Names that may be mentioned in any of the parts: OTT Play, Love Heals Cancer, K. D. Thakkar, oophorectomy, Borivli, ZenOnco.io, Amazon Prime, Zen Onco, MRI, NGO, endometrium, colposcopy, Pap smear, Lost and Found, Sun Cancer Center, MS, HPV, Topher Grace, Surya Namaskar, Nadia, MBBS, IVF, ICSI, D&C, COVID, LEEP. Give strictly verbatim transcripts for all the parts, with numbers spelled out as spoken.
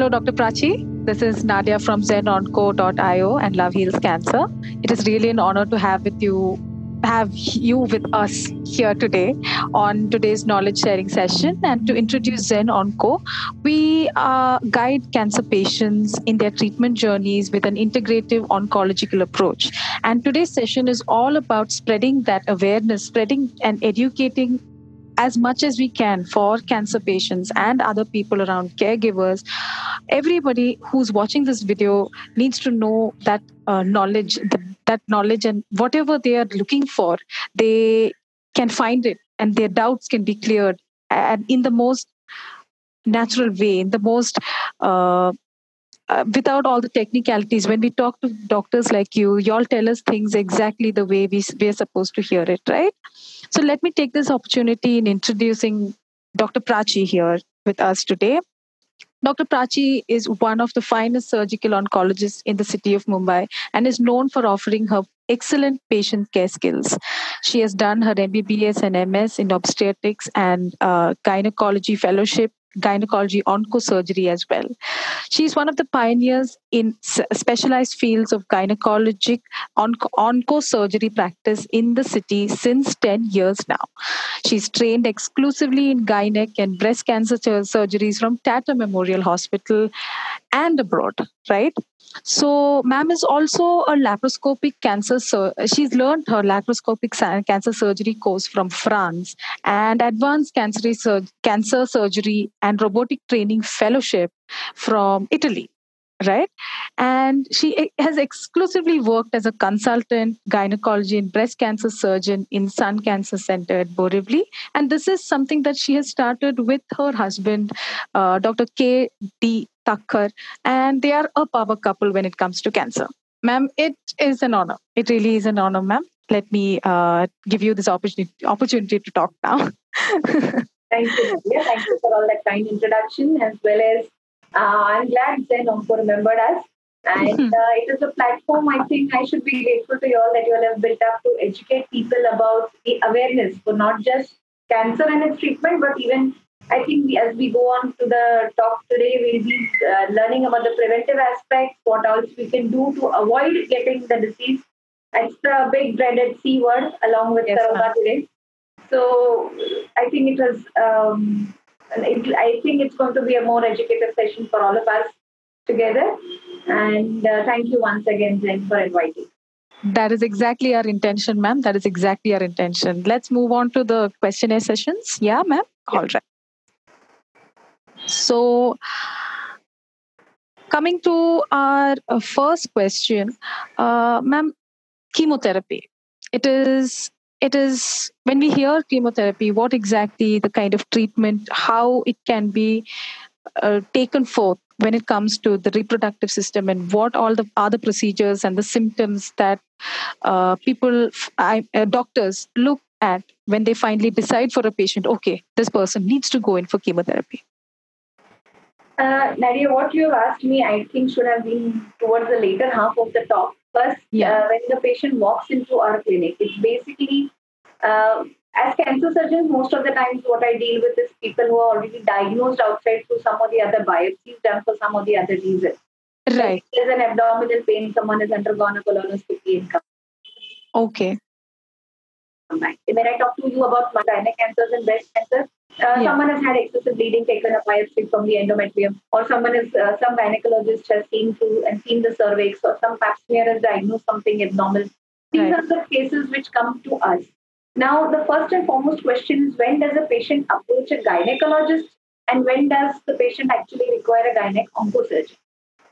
Hello, Doctor Prachi. This is Nadia from Zen Onco dot i o and Love Heals Cancer. It is really an honor to have with you, have you with us here today on today's knowledge sharing session. And to introduce Zen Onco, we uh, guide cancer patients in their treatment journeys with an integrative oncological approach. And today's session is all about spreading that awareness, spreading and educating as much as we can for cancer patients and other people around, caregivers. Everybody who's watching this video needs to know that uh, knowledge, that, that knowledge and whatever they are looking for, they can find it and their doubts can be cleared, and in the most natural way, in the most uh, Uh, without all the technicalities. When we talk to doctors like you, you all tell us things exactly the way we, we are supposed to hear it, right? So let me take this opportunity in introducing Doctor Prachi here with us today. Doctor Prachi is one of the finest surgical oncologists in the city of Mumbai and is known for offering her excellent patient care skills. She has done her M B B S and M S in obstetrics and uh, gynecology fellowship, gynecology oncosurgery as well. She is one of the pioneers in specialized fields of gynecologic onco oncosurgery practice in the city since ten years now. She's trained exclusively in gynec and breast cancer surgeries from Tata Memorial Hospital and abroad, right? So, ma'am is also a laparoscopic cancer sur- she's learned her laparoscopic cancer surgery course from France and advanced cancer, sur- cancer surgery and robotic training fellowship from Italy, right? And she has exclusively worked as a consultant, gynecology and breast cancer surgeon in Sun Cancer Center at Borivli. And this is something that she has started with her husband, uh, Doctor K. D. Thakkar, and they are a power couple when it comes to cancer. Ma'am, it is an honor. It really is an honor, ma'am. Let me uh, give you this opportunity opportunity to talk now. Thank you, Nadia. Thank you for all that kind introduction, as well as uh, I'm glad ZenOnco remembered us. And mm-hmm. uh, it is a platform, I think I should be grateful to you all that you all have built up to educate people about the awareness for not just cancer and its treatment, but even I think we, as we go on to the talk today, we'll be uh, learning about the preventive aspects, what else we can do to avoid getting the disease. That's the big dreaded C word, along with yes, Sarovasi today. So I think it was, um, it, I think it's going to be a more educative session for all of us together. And uh, thank you once again, Zen, for inviting. That is exactly our intention, ma'am. That is exactly our intention. Let's move on to the questionnaire sessions. Yeah, ma'am. Yeah. All right. So, coming to our first question, uh, ma'am, chemotherapy. It is, it is, when we hear chemotherapy, what exactly the kind of treatment, how it can be uh, taken forth when it comes to the reproductive system, and what all the other procedures and the symptoms that uh, people, I, uh, doctors look at when they finally decide for a patient, okay, this person needs to go in for chemotherapy. Uh, Nadia, what you have asked me, I think should have been towards the later half of the talk. First, yeah. uh, when the patient walks into our clinic, it's basically, uh, as cancer surgeons, most of the times what I deal with is people who are already diagnosed outside through some of the other biopsies done for some of the other reasons. Right. If there's an abdominal pain, someone has undergone a colonoscopy and come. Okay. When I talk to you about gynec cancers and breast cancer, uh, yeah. someone has had excessive bleeding, taken a biopsy from the endometrium, or someone is uh, some gynecologist has seen through and seen the cervix, or some pap smear has diagnosed something abnormal. These right. are the cases which come to us. Now, the first and foremost question is, when does a patient approach a gynecologist, and when does the patient actually require a gynec oncosurgeon?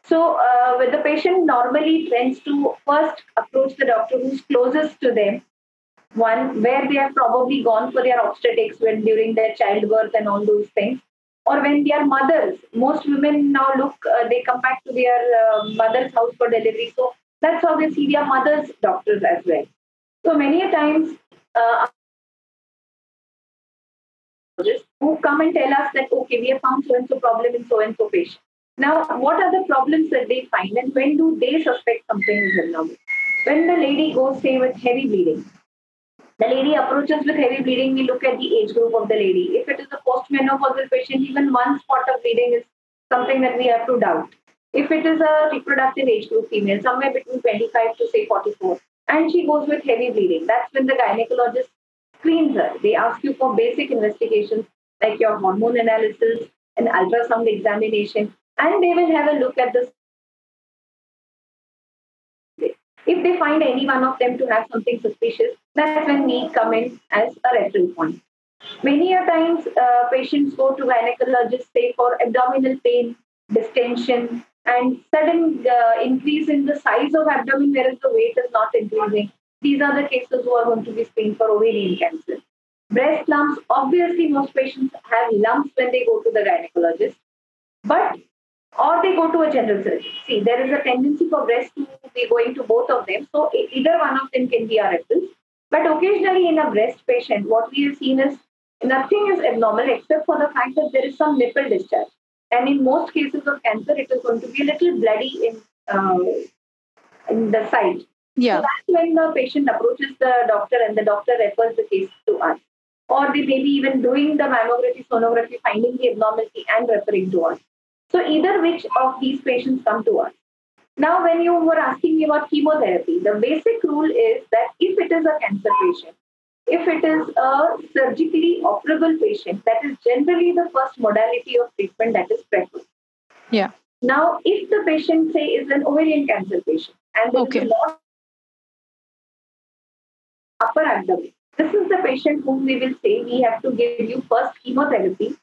So, uh, when the patient normally tends to first approach the doctor who's closest to them. One, where they have probably gone for their obstetrics when during their childbirth and all those things. Or when they are mothers. Most women now look, uh, they come back to their uh, mother's house for delivery. So that's how they see their mother's doctors as well. So many a times, uh, who come and tell us that, okay, we have found so-and-so problem in so-and-so patient. Now, what are the problems that they find, and when do they suspect something is abnormal? When the lady goes, say, with heavy bleeding. The lady approaches with heavy bleeding, we look at the age group of the lady. If it is a postmenopausal patient, even one spot of bleeding is something that we have to doubt. If it is a reproductive age group female, somewhere between twenty-five to say forty-four, and she goes with heavy bleeding, that's when the gynecologist screens her. They ask you for basic investigations like your hormone analysis, an ultrasound examination, and they will have a look at this. If they find any one of them to have something suspicious, that's when we come in as a reference point. Many a times, uh, patients go to gynecologists, say, for abdominal pain, distension, and sudden uh, increase in the size of abdomen, whereas the weight is not increasing. These are the cases who are going to be screened for ovarian cancer. Breast lumps, obviously most patients have lumps when they go to the gynecologist, but or they go to a general surgeon. See, there is a tendency for breast to be going to both of them, so either one of them can be a reference. But occasionally in a breast patient, what we have seen is nothing is abnormal except for the fact that there is some nipple discharge. And in most cases of cancer, it is going to be a little bloody in, uh, in the site. Yeah. So that's when the patient approaches the doctor and the doctor refers the case to us. Or they may be even doing the mammography, sonography, finding the abnormality and referring to us. So either which of these patients come to us. Now, when you were asking me about chemotherapy, the basic rule is that if it is a cancer patient, if it is a surgically operable patient, that is generally the first modality of treatment that is preferred. Yeah. Now, if the patient, say, is an ovarian cancer patient and there okay. is a lot of upper abdomen, this is the patient whom we will say we have to give you first chemotherapy,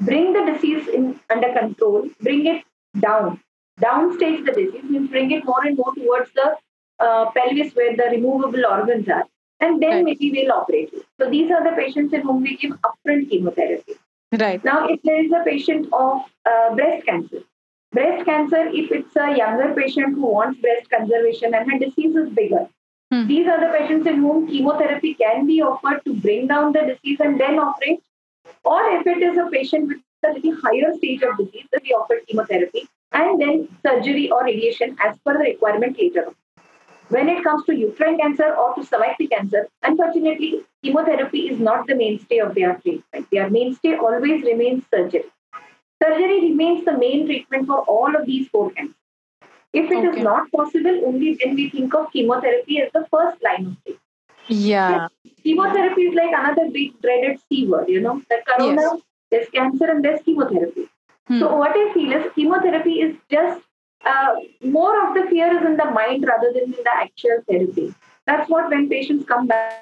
bring the disease in under control, bring it down. Downstage the disease means bring it more and more towards the uh, pelvis where the removable organs are. And then right. maybe we'll operate you. So these are the patients in whom we give upfront chemotherapy. Right. Now, if there is a patient of uh, breast cancer, breast cancer, if it's a younger patient who wants breast conservation and her disease is bigger, hmm. these are the patients in whom chemotherapy can be offered to bring down the disease and then operate. Or if it is a patient with a little higher stage of disease, then we offer chemotherapy and then surgery or radiation as per the requirement later on. When it comes to uterine cancer or to cervical cancer, unfortunately, chemotherapy is not the mainstay of their treatment. Their mainstay always remains surgery. Surgery remains the main treatment for all of these four cancers. If it okay. is not possible, only then we think of chemotherapy as the first line of treatment. Yeah. Yes, chemotherapy is like another big dreaded C word, you know. The corona, yes. there's cancer and there's chemotherapy. Hmm. So what I feel is chemotherapy is just Uh, more of the fear is in the mind rather than in the actual therapy. That's what when patients come back,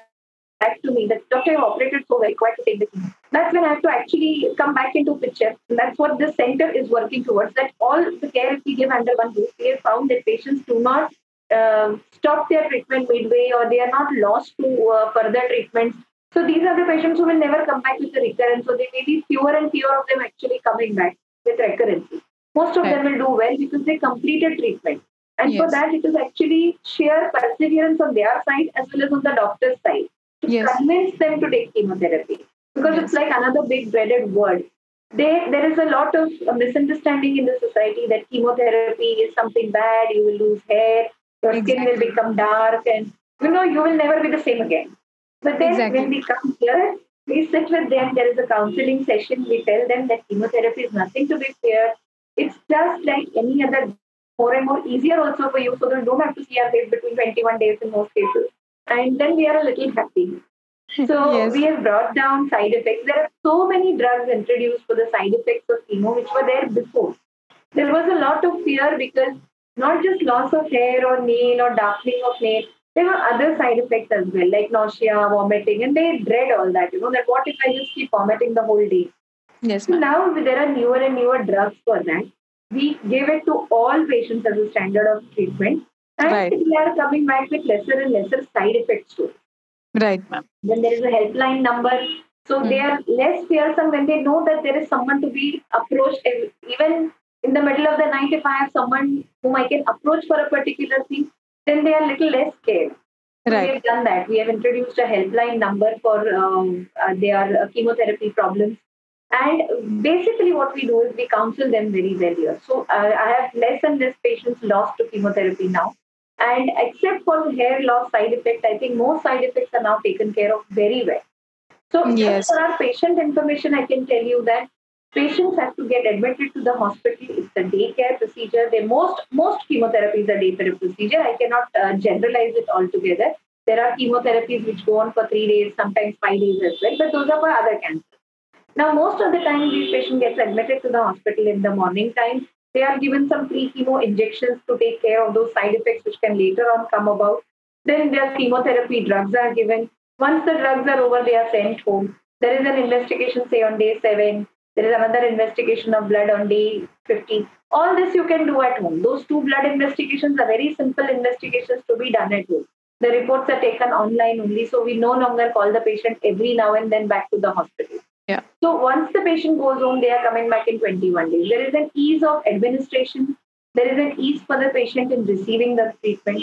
back to me, that doctor, I've operated so well, quite to take the chemo. That's when I have to actually come back into picture. And that's what the center is working towards, that all the care we give under one roof, we have found that patients do not uh, stop their treatment midway or they are not lost to uh, further treatments. So these are the patients who will never come back with the recurrence. So there may be fewer and fewer of them actually coming back with recurrences. Most of right. them will do well because they completed treatment. And yes. for that, it is actually sheer perseverance on their side as well as on the doctor's side to yes. convince them to take chemotherapy. Because yes. it's like another big dreaded word. They, there is a lot of uh, misunderstanding in the society that chemotherapy is something bad, you will lose hair, your exactly. skin will become dark, and you know, you will never be the same again. But then exactly. when we come here, we sit with them, there is a counseling session, we tell them that chemotherapy is nothing to be feared. It's just like any other, more and more easier also for you, so you don't have to see our face between twenty-one days in most cases. And then we are a little happy. So yes. we have brought down side effects. There are so many drugs introduced for the side effects of chemo, which were there before. There was a lot of fear because not just loss of hair or nail or darkening of nail, there were other side effects as well, like nausea, vomiting, and they dread all that, you know, that what if I just keep vomiting the whole day? Yes, so now there are newer and newer drugs for that. We give it to all patients as a standard of treatment. And right. we are coming back with lesser and lesser side effects too. Right, ma'am. Then there is a helpline number. So mm. they are less fearsome when they know that there is someone to be approached. Even in the middle of the night, if I have someone whom I can approach for a particular thing, then they are a little less scared. Right. So we have done that. We have introduced a helpline number for um, uh, their uh, chemotherapy problems. And basically what we do is we counsel them very well here. So uh, I have less and less patients lost to chemotherapy now. And except for hair loss side effect, I think most side effects are now taken care of very well. So yes. for our patient information, I can tell you that Patients have to get admitted to the hospital. It's a daycare procedure. They most most chemotherapy is a daycare procedure. I cannot uh, generalize it altogether. There are chemotherapies which go on for three days, sometimes five days as well, but those are for other cancers. Now, most of the time, these patients get admitted to the hospital in the morning time. They are given some pre-chemo injections to take care of those side effects which can later on come about. Then their chemotherapy drugs are given. Once the drugs are over, they are sent home. There is an investigation, say, on day seven. There is another investigation of blood on day fifteen. All this you can do at home. Those two blood investigations are very simple investigations to be done at home. The reports are taken online only, so we no longer call the patient every now and then back to the hospital. Yeah. So once the patient goes home, they are coming back in twenty-one days. There is an ease of administration. There is an ease for the patient in receiving the treatment.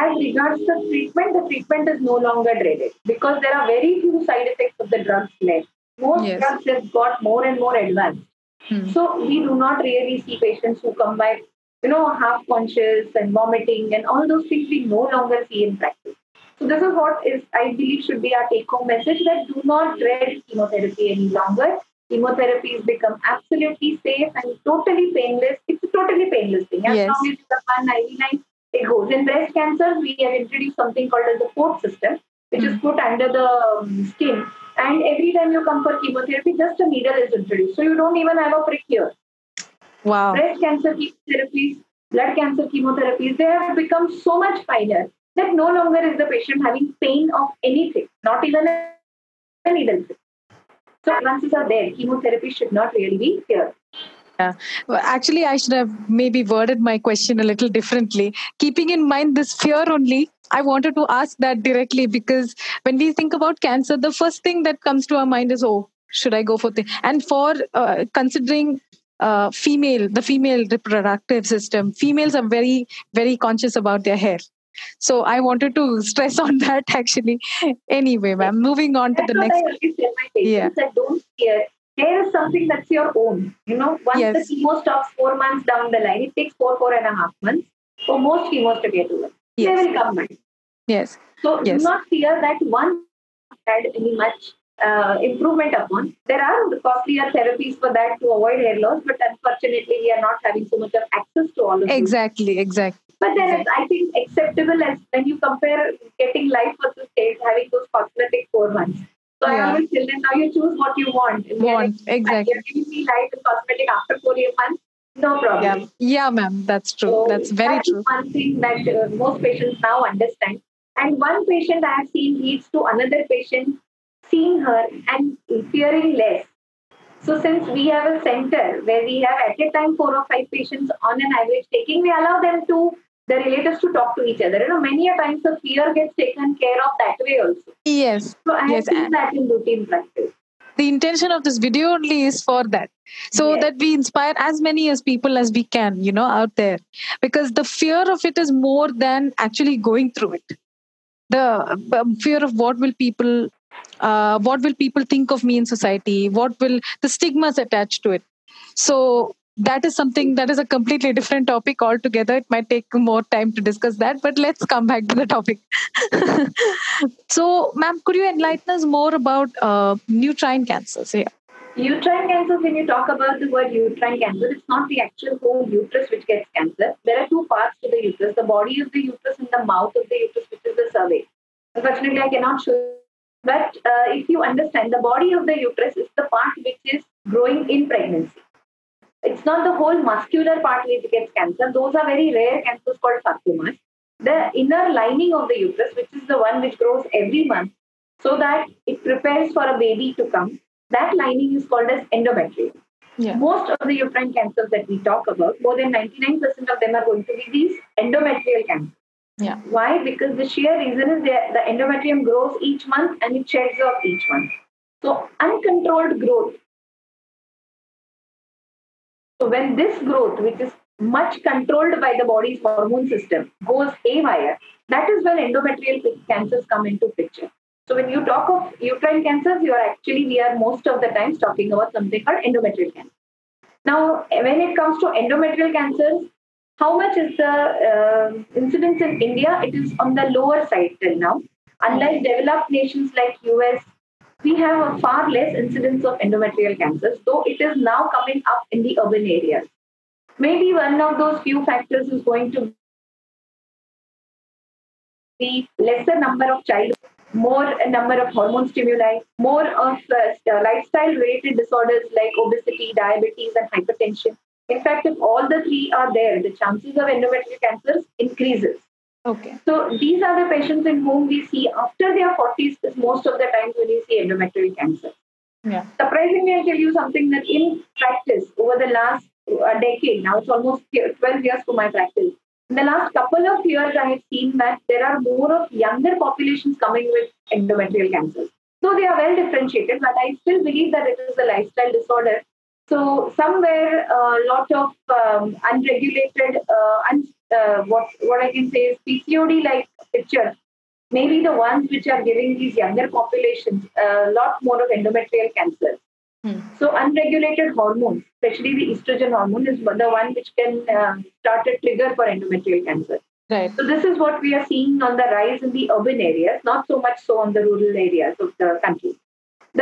As regards the treatment, the treatment is no longer dreaded because there are very few side effects of the drugs left. Most yes. drugs have got more and more advanced. Hmm. So we do not really see patients who come back, you know, half conscious and vomiting and all those things we no longer see in practice. So this is what is, I believe, should be our take-home message, that do not dread chemotherapy any longer. Chemotherapy has become absolutely safe and totally painless. It's a totally painless thing. As yes. long as it's one ninety-nine, it goes. In breast cancer, we have introduced something called as the port system, which mm-hmm. is put under the skin. And every time you come for chemotherapy, just a needle is introduced. So you don't even have a prick here. Wow. Breast cancer chemotherapies, blood cancer chemotherapies, they have become so much finer that no longer is the patient having pain of anything, not even a needle prick. So advances are there. Chemotherapy should not really be here. Yeah. Well, actually, I should have maybe worded my question a little differently. Keeping in mind this fear only, I wanted to ask that directly, because when we think about cancer, the first thing that comes to our mind is, oh, should I go for this? And for uh, considering uh, female, the female reproductive system, females are very, very conscious about their hair. So I wanted to stress on that actually. Anyway, ma'am, moving on that's to the next. I always tell my patients yeah. that don't fear. Hair is something that's your own. You know, once yes. the chemo stops four months down the line, it takes four, four and a half months for most chemos to get over. Yes. They will come back. Yes. So yes. do not fear that one had any much uh, improvement upon. There are costlier therapies for that to avoid hair loss, but unfortunately, we are not having so much of access to all of this. Exactly, exactly. But then it's, I think, acceptable as when you compare getting life versus hair, having those cosmetic four months. So yeah. I always tell them, now you choose what you want. Want, exactly. You're giving me life and cosmetic after four months. No problem. Yeah. yeah, ma'am. That's true. So That's very that true. That's one thing that uh, most patients now understand. And one patient I have seen leads to another patient seeing her and fearing less. So since we have a center where we have at a time four or five patients on an average taking, we allow them to, the relatives to talk to each other. You know, many a times the fear gets taken care of that way also. Yes. So I have yes. seen that in routine practice. The intention of this video only is for that. So yes. that we inspire as many as people as we can, you know, out there. Because the fear of it is more than actually going through it. The um, fear of what will people, uh, what will people think of me in society? What will the stigmas attached to it? So that is something that is a completely different topic altogether. It might take more time to discuss that, but let's come back to the topic. So, ma'am, could you enlighten us more about uh, uterine cancers here? Uterine cancers, when you talk about the word uterine cancer, it's not the actual whole uterus which gets cancer. There are two parts to the uterus, the body of the uterus and the mouth of the uterus, which is the cervix. Unfortunately, I cannot show you. But uh, if you understand, the body of the uterus is the part which is growing in pregnancy. It's not the whole muscular part which gets cancer. Those are very rare cancers called sarcomas. The inner lining of the uterus, which is the one which grows every month, so that it prepares for a baby to come, that lining is called as endometrium. Yeah. Most of the uterine cancers that we talk about, more than ninety-nine percent of them are going to be these endometrial cancers. Yeah. Why? Because the sheer reason is that the endometrium grows each month and it sheds off each month. So uncontrolled growth. So when this growth, which is much controlled by the body's hormone system, goes haywire, that is when endometrial cancers come into picture. So when you talk of uterine cancers, you are actually, we are most of the times talking about something called endometrial cancer. Now, when it comes to endometrial cancers, how much is the uh, incidence in India? It is on the lower side till now. Unlike developed nations like U S, we have a far less incidence of endometrial cancers, though it is now coming up in the urban areas. Maybe one of those few factors is going to be lesser number of child, more number of hormone stimuli, more of uh, lifestyle-related disorders like obesity, diabetes, and hypertension. In fact, if all the three are there, the chances of endometrial cancers increases. Okay. So these are the patients in whom we see after their forties is most of the times when you see endometrial cancer. Yeah. Surprisingly, I tell you something that in practice over the last uh, decade, now it's almost twelve years for my practice. In the last couple of years, I have seen that there are more of younger populations coming with endometrial cancers. So they are well differentiated, but I still believe that it is a lifestyle disorder. So somewhere a uh, lot of um, unregulated, uh, un uh, what, what I can say is P C O D-like picture. Maybe the ones which are giving these younger populations a uh, lot more of endometrial cancers. Hmm. So unregulated hormones, especially the estrogen hormone, is the one which can uh, start a trigger for endometrial cancer. Right. So this is what we are seeing on the rise in the urban areas, not so much so on the rural areas of the country.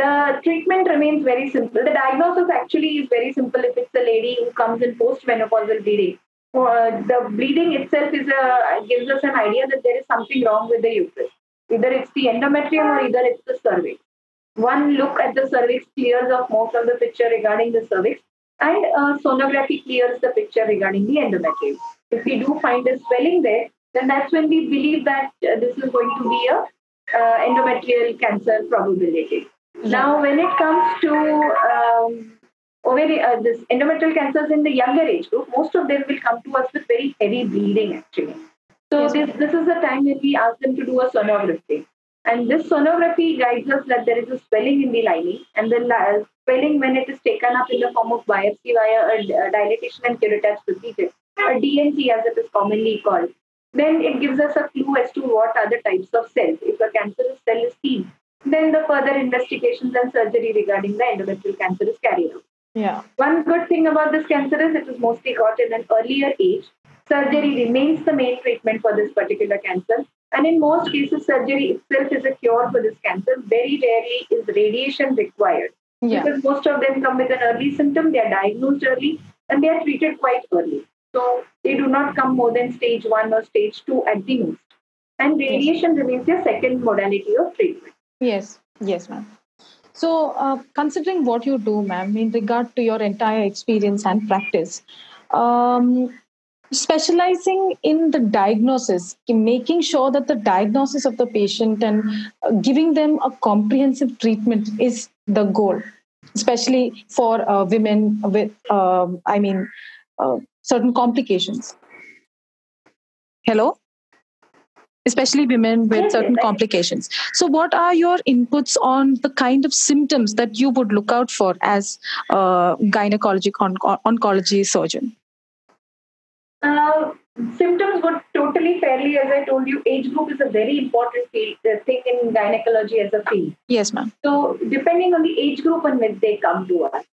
The treatment remains very simple. The diagnosis actually is very simple if it's a lady who comes in postmenopausal bleeding. Uh, the bleeding itself is a, gives us an idea that there is something wrong with the uterus. Either it's the endometrium or either it's the cervix. One look at the cervix clears off most of the picture regarding the cervix, and uh, sonography clears the picture regarding the endometrium. If we do find a swelling there, then that's when we believe that uh, this is going to be a uh, endometrial cancer probability. Now, when it comes to um, ovary, uh, this endometrial cancers in the younger age group, most of them will come to us with very heavy bleeding, actually. So this, this is the time when we ask them to do a sonography. And this sonography guides us that there is a swelling in the lining. And the uh, swelling, when it is taken up in the form of biopsy via a, a dilatation and curettage procedure, or D and C as it is commonly called, then it gives us a clue as to what are the types of cells. If a cancerous cell is seen, then the further investigations and surgery regarding the endometrial cancer is carried out. Yeah. One good thing about this cancer is it is mostly caught in an earlier age. Surgery remains the main treatment for this particular cancer. And in most cases, surgery itself is a cure for this cancer. Very rarely is radiation required. Yeah. Because most of them come with an early symptom, they are diagnosed early, and they are treated quite early. So they do not come more than stage one or stage two at the most. And radiation remains their second modality of treatment. Yes, yes, ma'am. So, uh, considering what you do, ma'am, in regard to your entire experience and practice, um, specializing in the diagnosis, making sure that the diagnosis of the patient and uh, giving them a comprehensive treatment is the goal, especially for uh, women with, uh, I mean, uh, certain complications. Hello? Especially women with certain complications. So what are your inputs on the kind of symptoms that you would look out for as a gynecologic on oncology surgeon? Uh, symptoms would totally fairly, as I told you, age group is a very important field, uh, thing in gynecology as a field. Yes, ma'am. So depending on the age group in which they come to us,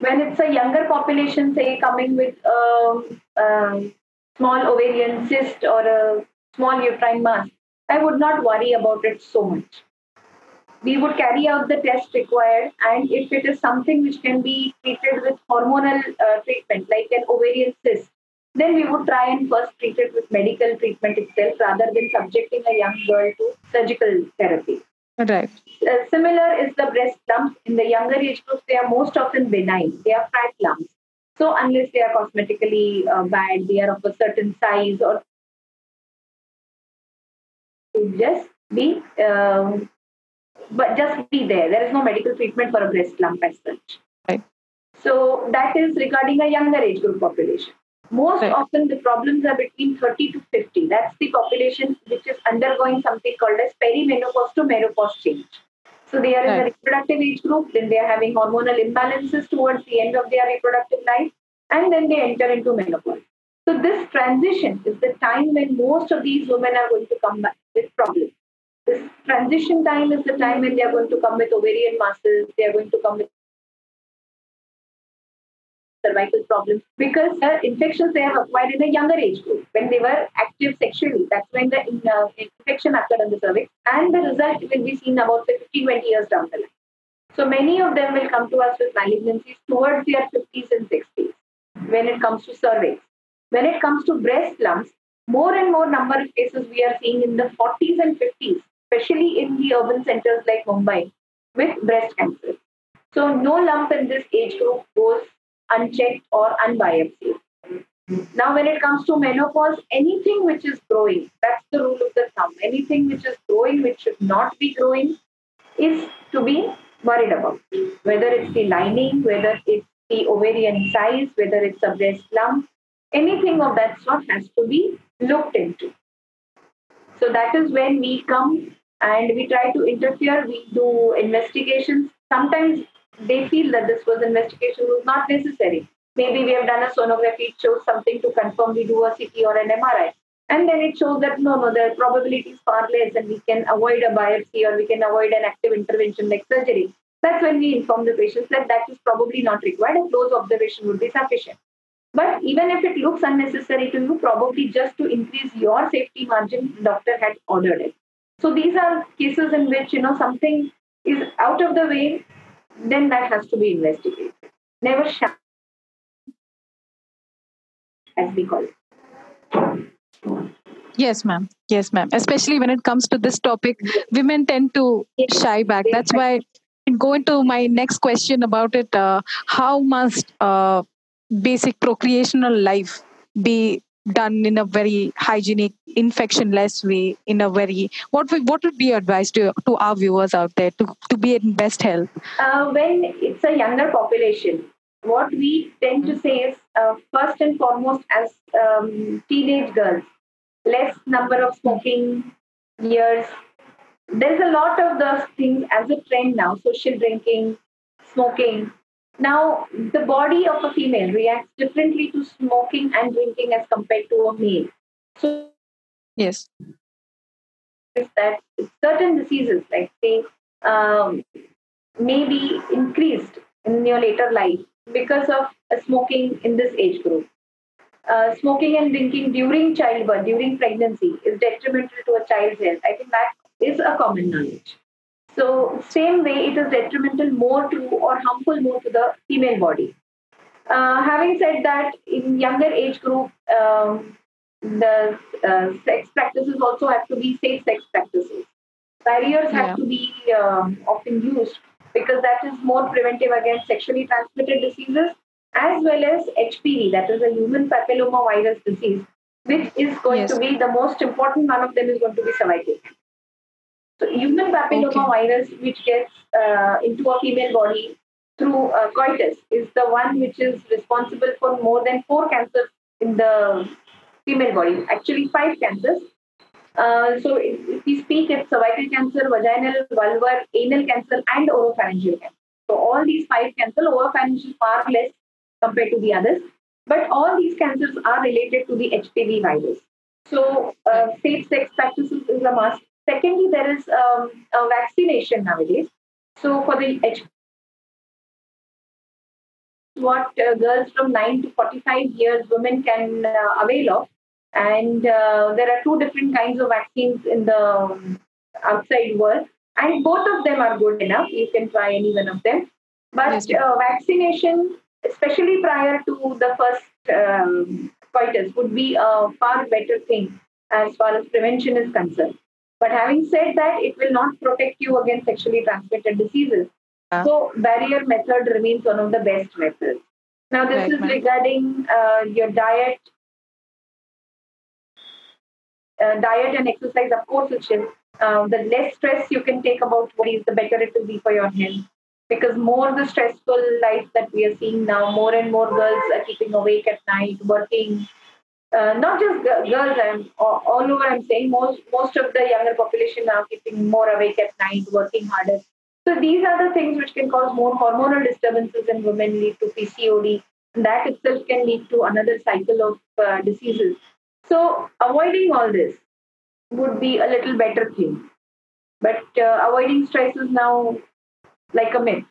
when it's a younger population, say coming with um, um, small ovarian cyst or a small uterine mass, I would not worry about it so much. We would carry out the test required, and if it is something which can be treated with hormonal uh, treatment, like an ovarian cyst, then we would try and first treat it with medical treatment itself rather than subjecting a young girl to surgical therapy. Right. Uh, similar is the breast lumps. In the younger age groups, they are most often benign. They are fat lumps. So unless they are cosmetically uh, bad, they are of a certain size or just be, uh, but just be there. There is no medical treatment for a breast lump as such. Right. So that is regarding a younger age group population. Most right. often the problems are between thirty to fifty. That's the population which is undergoing something called as perimenopause to menopause change. So they are right. in the reproductive age group, then they are having hormonal imbalances towards the end of their reproductive life, and then they enter into menopause. So this transition is the time when most of these women are going to come back with problems. This transition time is the time when they are going to come with ovarian masses, they are going to come with cervical problems, because the infections they have acquired in a younger age group, when they were active sexually, that's when the infection occurred on the cervix, and the result will be seen about fifteen to twenty years down the line. So many of them will come to us with malignancies towards their fifties and sixties when it comes to cervix. When it comes to breast lumps, more and more number of cases we are seeing in the forties and fifties, especially in the urban centers like Mumbai, with breast cancer. So no lump in this age group goes unchecked or unbiopsied. Now, when it comes to menopause, anything which is growing, that's the rule of the thumb. Anything which is growing, which should not be growing, is to be worried about. Whether it's the lining, whether it's the ovarian size, whether it's a breast lump, anything of that sort has to be looked into. So that is when we come and we try to interfere. We do investigations. Sometimes they feel that this was investigation was not necessary. Maybe we have done a sonography, it shows something to confirm, we do a C T or an M R I. And then it shows that, no, no, the probability is far less and we can avoid a biopsy or we can avoid an active intervention like surgery. That's when we inform the patients that that is probably not required. A close observation would be sufficient. But even if it looks unnecessary to you, probably just to increase your safety margin, the doctor had ordered it. So these are cases in which, you know, something is out of the way, then that has to be investigated. Never shall. As we call it. Yes, ma'am. Yes, ma'am. Especially when it comes to this topic, women tend to shy back. That's why I go into my next question about it. Uh, how must uh, basic procreational life be done in a very hygienic, infection-less way? In a very what we, what would be your advice to to our viewers out there to to be in best health? Uh, when it's a younger population. What we tend to say is, uh, first and foremost, as um, teenage girls, less number of smoking years. There's a lot of those things as a trend now, social drinking, smoking. Now, the body of a female reacts differently to smoking and drinking as compared to a male. So, yes, is that certain diseases, like say, um, may be increased in your later life because of smoking in this age group. Uh, smoking and drinking during childbirth, during pregnancy, is detrimental to a child's health. I think that is a common knowledge. So same way, it is detrimental more to or harmful more to the female body. Uh, having said that, in younger age group, um, the uh, sex practices also have to be safe sex practices. Barriers have yeah. to be um, often used, because that is more preventive against sexually transmitted diseases, as well as H P V, that is a human papillomavirus disease, which is going yes. to be the most important one of them is going to be cervical. So human papillomavirus, okay. which gets uh, into a female body through uh, coitus, is the one which is responsible for more than four cancers in the female body, actually five cancers. Uh, so if, if we speak, it's cervical cancer, vaginal, vulvar, anal cancer, and oropharyngeal cancer. So all these five cancers, oropharyngeal far less compared to the others. But all these cancers are related to the H P V virus. So uh, safe sex practices is a must. Secondly, there is um, a vaccination nowadays. So for the H P V, what uh, girls from nine to forty-five years, women can uh, avail of. And uh, there are two different kinds of vaccines in the outside world. And both of them are good enough. You can try any one of them. But uh, vaccination, especially prior to the first um, coitus, would be a far better thing as far as prevention is concerned. But having said that, it will not protect you against sexually transmitted diseases. Uh, so barrier method remains one of the best methods. Now, this right, is ma'am. regarding uh, your diet. Uh, diet and exercise, of course, it should. Uh, the less stress you can take about what is, the better it will be for your health. Because more the stressful life that we are seeing now, more and more girls are keeping awake at night, working. Uh, not just g- girls, I'm, all over I'm saying, most, most of the younger population are keeping more awake at night, working harder. So these are the things which can cause more hormonal disturbances in women, lead to P C O D. And that itself can lead to another cycle of uh, diseases. So avoiding all this would be a little better thing. But uh, avoiding stress is now like a myth.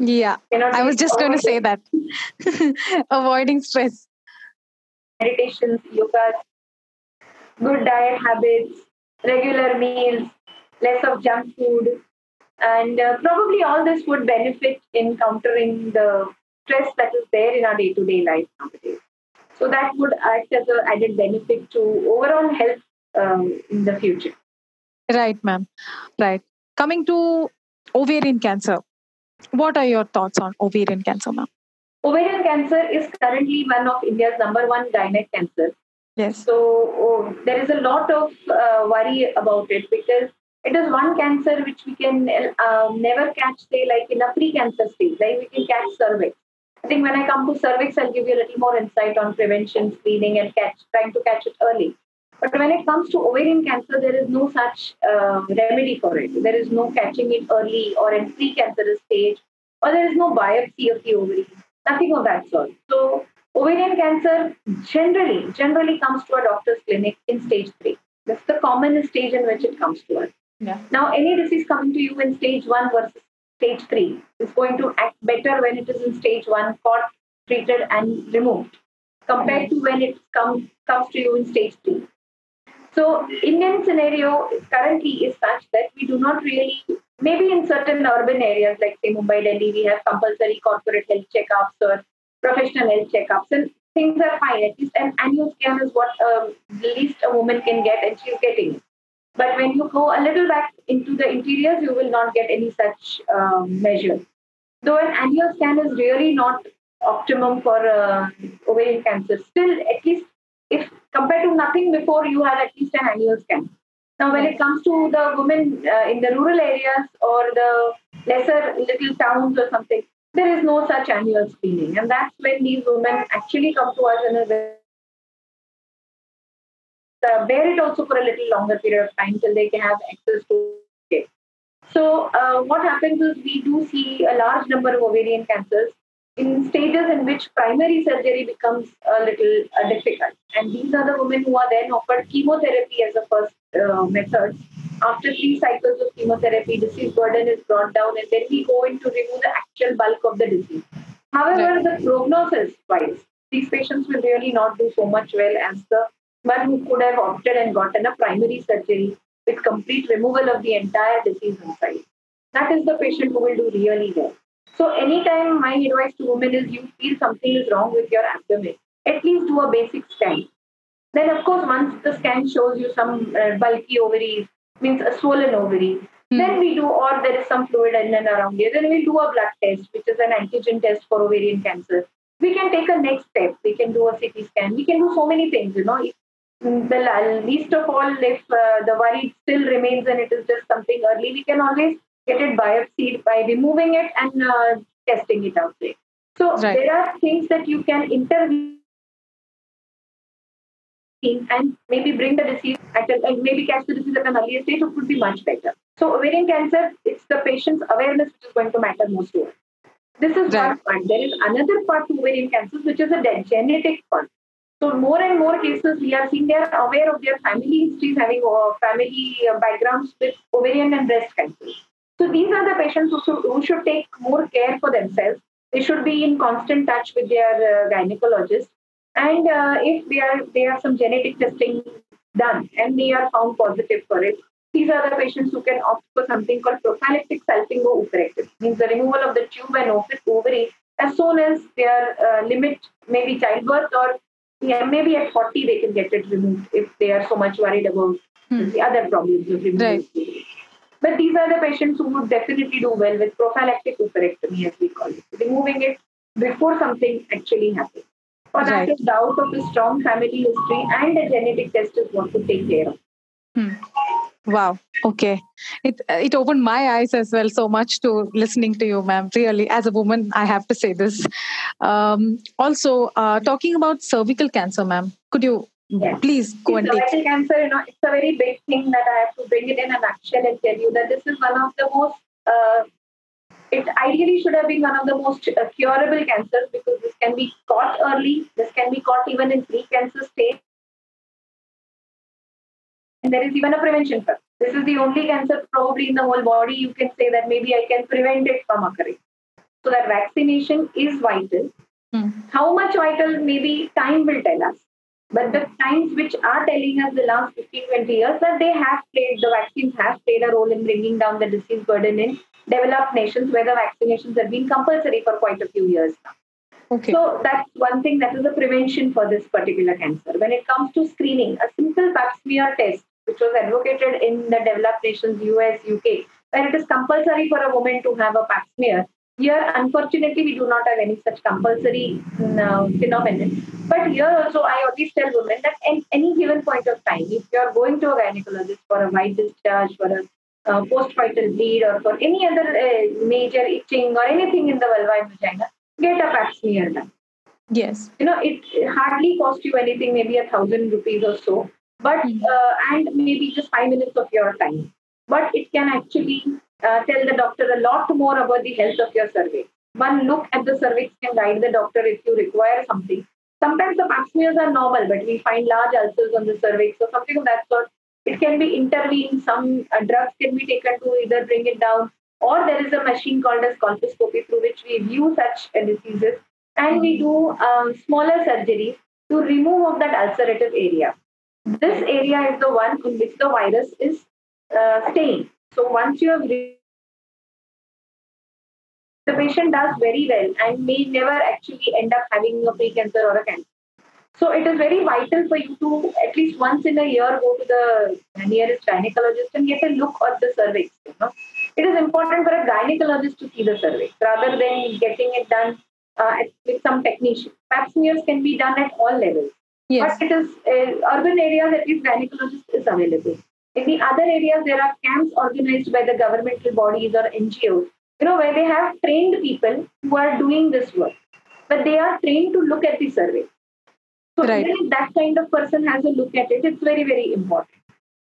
Yeah, I was just going to say that. Avoiding stress. Meditations, yoga, good diet habits, regular meals, less of junk food, And uh, probably all this would benefit in countering the stress that is there in our day-to-day life nowadays. So that would act as an added benefit to overall health um, in the future. Right, ma'am. Right. Coming to ovarian cancer, what are your thoughts on ovarian cancer, ma'am? Ovarian cancer is currently one of India's number one gynec cancers. Yes. So oh, there is a lot of uh, worry about it because it is one cancer which we can uh, never catch, say, like in a pre-cancer stage, like we can catch cervix. I think when I come to cervix, I'll give you a little more insight on prevention, screening, and catch, trying to catch it early. But when it comes to ovarian cancer, there is no such uh, remedy for it. There is no catching it early or in pre-cancerous stage, or there is no biopsy of the ovary, nothing of that sort. So ovarian cancer generally, generally comes to a doctor's clinic in stage three. That's the commonest stage in which it comes to us. Yeah. Now, any disease coming to you in stage one versus stage three is going to act better when it is in stage one, caught, treated, and removed, compared to when it comes comes to you in stage two. So, Indian scenario currently is such that we do not really, maybe in certain urban areas like say Mumbai, Delhi, we have compulsory corporate health checkups or professional health checkups, and things are fine. At least an annual scan is what um, least a woman can get, and she's getting it. But when you go a little back into the interiors, you will not get any such um, measure. Though an annual scan is really not optimum for uh, ovarian cancer, still, at least if compared to nothing before, you have at least an annual scan. Now, when it comes to the women uh, in the rural areas or the lesser little towns or something, there is no such annual screening. And that's when these women actually come to us and are Uh, bear it also for a little longer period of time till they can have access to it. So uh, what happens is we do see a large number of ovarian cancers in stages in which primary surgery becomes a little uh, difficult. And these are the women who are then offered chemotherapy as a first uh, method. After three cycles of chemotherapy, disease burden is brought down, and then we go in to remove the actual bulk of the disease. However, the prognosis-wise, these patients will really not do so much well as the one who could have opted and gotten a primary surgery with complete removal of the entire disease inside. That is the patient who will do really well. So anytime my advice to women is you feel something is wrong with your abdomen, at least do a basic scan. Then of course, once the scan shows you some uh, bulky ovaries, means a swollen ovary, mm. then we do, or there is some fluid in and around here, then we'll do a blood test, which is an antigen test for ovarian cancer. We can take a next step. We can do a C T scan. We can do so many things, you know. The least of all, if uh, the worry still remains and it is just something early, we can always get it biopsied by removing it and uh, testing it out there. So right. there are things that you can intervene and maybe bring the disease at a, and maybe catch the disease at an earlier stage, it could be much better. So ovarian cancer, it's the patient's awareness which is going to matter most to us. This is right. one part. There is another part to ovarian cancer, which is a genetic part. So more and more cases we are seeing, they are aware of their family histories, having family backgrounds with ovarian and breast cancer. So these are the patients who should, who should take more care for themselves. They should be in constant touch with their uh, gynecologist. And uh, if they are they have some genetic testing done and they are found positive for it, these are the patients who can opt for something called prophylactic salpingo-oophorectomy, means the removal of the tube and ovary as soon as their uh, limit, maybe childbirth or yeah, maybe at forty they can get it removed if they are so much worried about hmm. the other problems of removal. Right. But these are the patients who would definitely do well with prophylactic oophorectomy, as we call it, removing it before something actually happens. For right. that, the doubt of the strong family history and the genetic test is what to take care of. Hmm. Wow. Okay. It it opened my eyes as well so much to listening to you, ma'am. Really, as a woman, I have to say this. Um, also, uh, talking about cervical cancer, ma'am, could you yes. please go See, and cervical take... cancer, you know, it's a very big thing that I have to bring it in a nutshell and tell you that this is one of the most, uh, it ideally should have been one of the most uh, curable cancers because this can be caught early. This can be caught even in pre-cancer stage. And there is even a prevention factor. This is the only cancer probably in the whole body you can say that maybe I can prevent it from occurring. So that vaccination is vital. Mm. How much vital, maybe time will tell us. But the times which are telling us the last fifteen, twenty years that they have played, the vaccines have played a role in bringing down the disease burden in developed nations where the vaccinations have been compulsory for quite a few years now. Okay. So that's one thing, that is the prevention for this particular cancer. When it comes to screening, a simple pap smear test, which was advocated in the developed nations, U S, U K, where it is compulsory for a woman to have a pap smear. Here, unfortunately, we do not have any such compulsory uh, phenomenon. But here also, I always tell women that at any given point of time, if you are going to a gynecologist for a white discharge, for a uh, post-coital bleed, or for any other uh, major itching or anything in the vulva and vagina, get a pap smear done. Yes. You know, it hardly costs you anything, maybe a thousand rupees or so, but uh, and maybe just five minutes of your time. But it can actually uh, tell the doctor a lot more about the health of your cervix. One look at the cervix can guide the doctor if you require something. Sometimes the pap smears are normal, but we find large ulcers on the cervix or something of that sort. It can be intervened. Some uh, drugs can be taken to either bring it down, or there is a machine called as colposcopy through which we view such uh, diseases, and we do um, smaller surgery to remove of that ulcerative area. This area is the one in which the virus is uh, staying. So once you have re- the patient does very well and may never actually end up having a pre-cancer or a cancer. So it is very vital for you to at least once in a year go to the nearest gynecologist and get a look at the cervix. You know? It is important for a gynecologist to see the cervix rather than getting it done uh, with some technician. Pap smears can be done at all levels. Yes. But it is uh, urban areas, at least gynecologist is available. In the other areas, there are camps organized by the governmental bodies or N G Os, you know, where they have trained people who are doing this work. But they are trained to look at the cervix. So right. Even if that kind of person has a look at it, it's very, very important.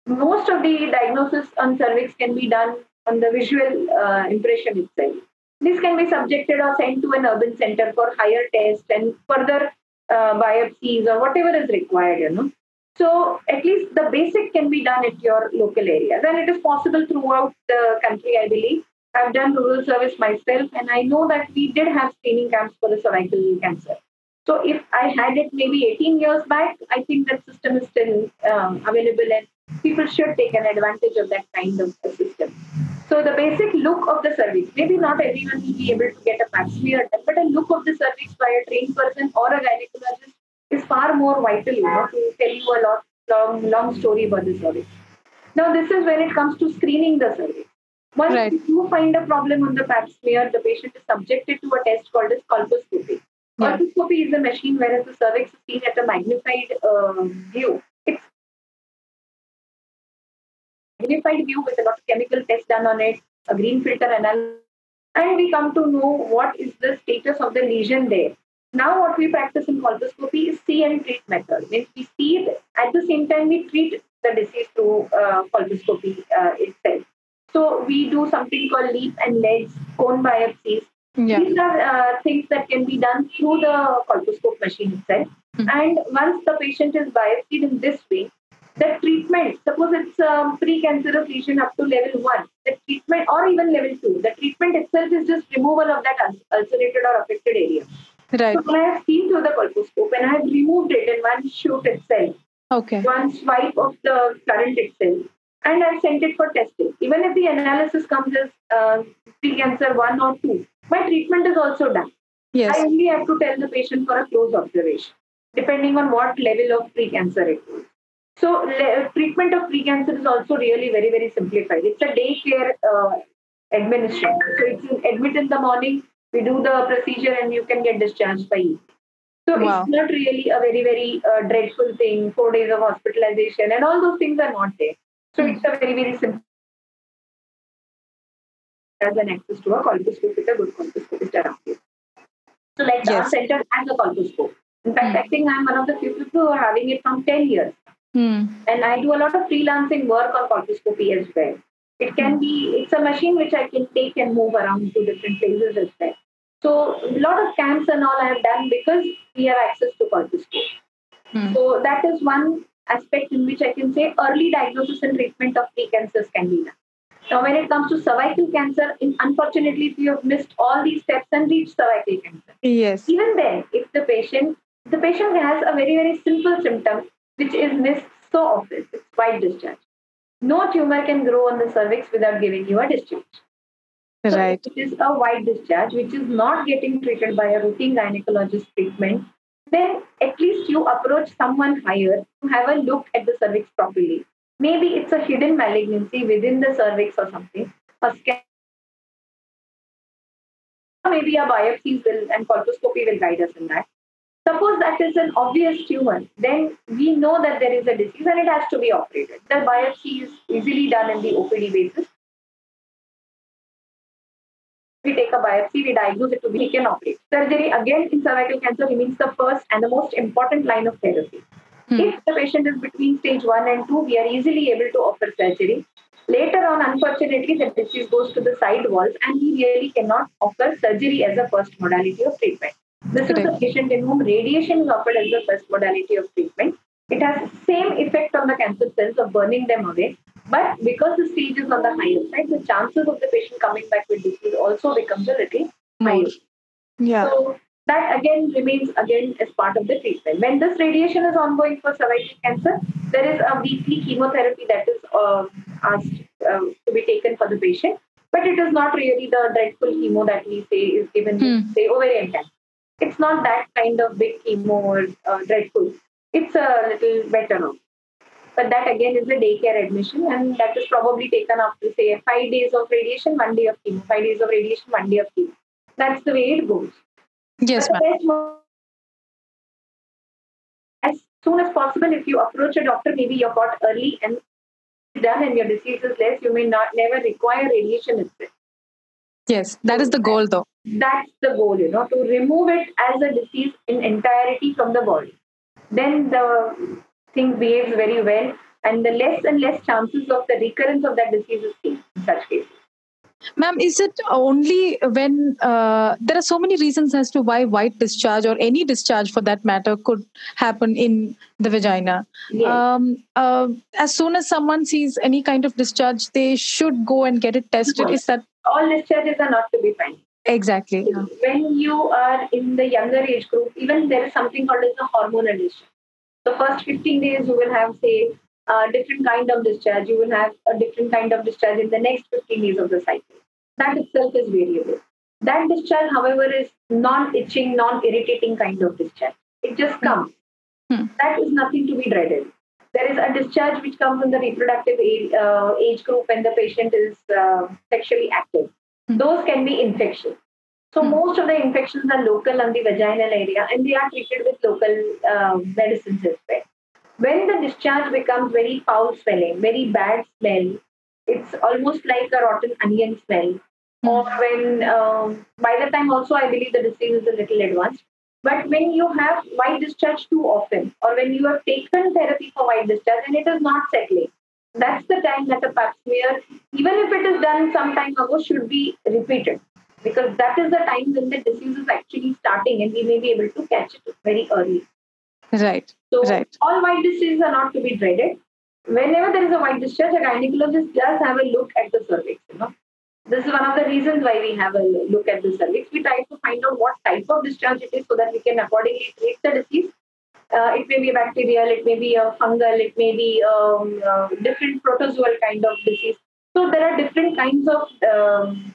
Most of the diagnosis on cervix can be done on the visual uh, impression itself. This can be subjected or sent to an urban center for higher tests and further uh, biopsies or whatever is required, you know. So at least the basic can be done at your local area. Then it is possible throughout the country, I believe. I've done rural service myself, and I know that we did have screening camps for the cervical cancer. So if I had it maybe eighteen years back, I think that system is still um, available, and people should take an advantage of that kind of a system. So the basic look of the cervix, maybe not everyone will be able to get a pap smear, but a look of the cervix by a trained person or a gynecologist is far more vital, you know, to tell you a lot, long, long story about the cervix. Now this is when it comes to screening the cervix. Once right. you find a problem on the pap smear, the patient is subjected to a test called as colposcopy. Yeah. Colposcopy is a machine whereas the cervix is seen at a magnified uh, view. It's a magnified view with a lot of chemical tests done on it, a green filter analysis, and we come to know what is the status of the lesion there. Now what we practice in colposcopy is see and treat method. Means we see it, at the same time we treat the disease through uh, colposcopy uh, itself. So we do something called leap and legs, cone biopsies. Yeah. These are uh, things that can be done through the colposcope machine itself. Mm-hmm. And once the patient is biopsied in this way, the treatment, suppose it's a precancerous lesion up to level one, the treatment or even level two, the treatment itself is just removal of that ulcerated or affected area. Right. So I have seen through the colposcope and I have removed it in one shoot itself, okay. one swipe of the current itself. And I've sent it for testing. Even if the analysis comes as uh, pre-cancer one or two, my treatment is also done. Yes. I only have to tell the patient for a close observation, depending on what level of pre-cancer it is. So le- treatment of pre-cancer is also really very, very simplified. It's a daycare uh, administration. So it's admit in the morning, we do the procedure and you can get discharged by evening. So wow. It's not really a very, very uh, dreadful thing, four days of hospitalization and all those things are not there. So it's a very, very simple as an access to a colposcope with a good colposcopist around you. So like yes. our center has a colposcope. In fact, mm. I think I'm one of the few people who are having it from ten years. Mm. And I do a lot of freelancing work on colposcopy as well. It can be, it's a machine which I can take and move around to different places as well. So a lot of camps and all I have done because we have access to colposcope. Mm. So that is one aspect in which I can say early diagnosis and treatment of pre-cancers can be done. Now, when it comes to cervical cancer, in, unfortunately, if you have missed all these steps and reached cervical cancer, yes. even then, if the patient, the patient has a very, very simple symptom, which is missed so often, it's white discharge. No tumor can grow on the cervix without giving you a discharge. Right. So if it is a wide discharge, which is not getting treated by a routine gynecologist treatment, then at least you approach someone higher to have a look at the cervix properly. Maybe it's a hidden malignancy within the cervix or something. A scan, maybe a biopsy will and colposcopy will guide us in that. Suppose that is an obvious tumor, then we know that there is a disease and it has to be operated. The biopsy is easily done in the O P D basis. We take a biopsy, we diagnose it to be, we can operate. Surgery, again, in cervical cancer remains the first and the most important line of therapy. Hmm. If the patient is between stage one and two, we are easily able to offer surgery. Later on, unfortunately, the disease goes to the side walls and we really cannot offer surgery as a first modality of treatment. This Correct. Is a patient in whom radiation is offered as the first modality of treatment. It has the same effect on the cancer cells of burning them away. But because the stage is on the higher side, the chances of the patient coming back with disease also becomes a little higher. Yeah. So that again remains again as part of the treatment. When this radiation is ongoing for cervical cancer, there is a weekly chemotherapy that is uh, asked uh, to be taken for the patient. But it is not really the dreadful chemo that we say is given mm. say ovarian cancer. It's not that kind of big chemo or uh, dreadful. It's a little better. But that again is a daycare admission, and that is probably taken after, say, five days of radiation, one day of chemo, five days of radiation, one day of chemo. That's the way it goes. Yes, but ma'am. As soon as possible, if you approach a doctor, maybe you're caught early and done, and your disease is less, you may not never require radiation itself. Yes, that is the goal, though. That's the goal, you know, to remove it as a disease in entirety from the body. Then the thing behaves very well, and the less and less chances of the recurrence of that disease is seen in such cases. Ma'am, is it only when uh, there are so many reasons as to why white discharge or any discharge for that matter could happen in the vagina? Yes. Um, uh, as soon as someone sees any kind of discharge, they should go and get it tested. Yes. Is that all discharges are not to be found? Exactly. Yeah. When you are in the younger age group, even there is something called as a hormonal discharge. The first fifteen days, you will have, say, a different kind of discharge. You will have a different kind of discharge in the next fifteen days of the cycle. That itself is variable. That discharge, however, is non-itching, non-irritating kind of discharge. It just comes. Hmm. That is nothing to be dreaded. There is a discharge which comes in the reproductive age, uh, age group when the patient is uh, sexually active. Hmm. Those can be infectious. So hmm. most of the infections are local on the vaginal area, and they are treated with local uh, medicines as well. When the discharge becomes very foul smelling, very bad smell, it's almost like a rotten onion smell. Mm. Or when, um, by the time also, I believe the disease is a little advanced. But when you have white discharge too often, or when you have taken therapy for white discharge and it is not settling, that's the time that a pap smear, even if it is done some time ago, should be repeated. Because that is the time when the disease is actually starting and we may be able to catch it very early. Right. So right. all white discharges are not to be dreaded. Whenever there is a white discharge, a gynecologist does have a look at the cervix. You know, this is one of the reasons why we have a look at the cervix. We try to find out what type of discharge it is so that we can accordingly treat the disease. Uh, it may be bacterial, it may be a fungal, it may be a um, uh, different protozoal kind of disease. So there are different kinds of um,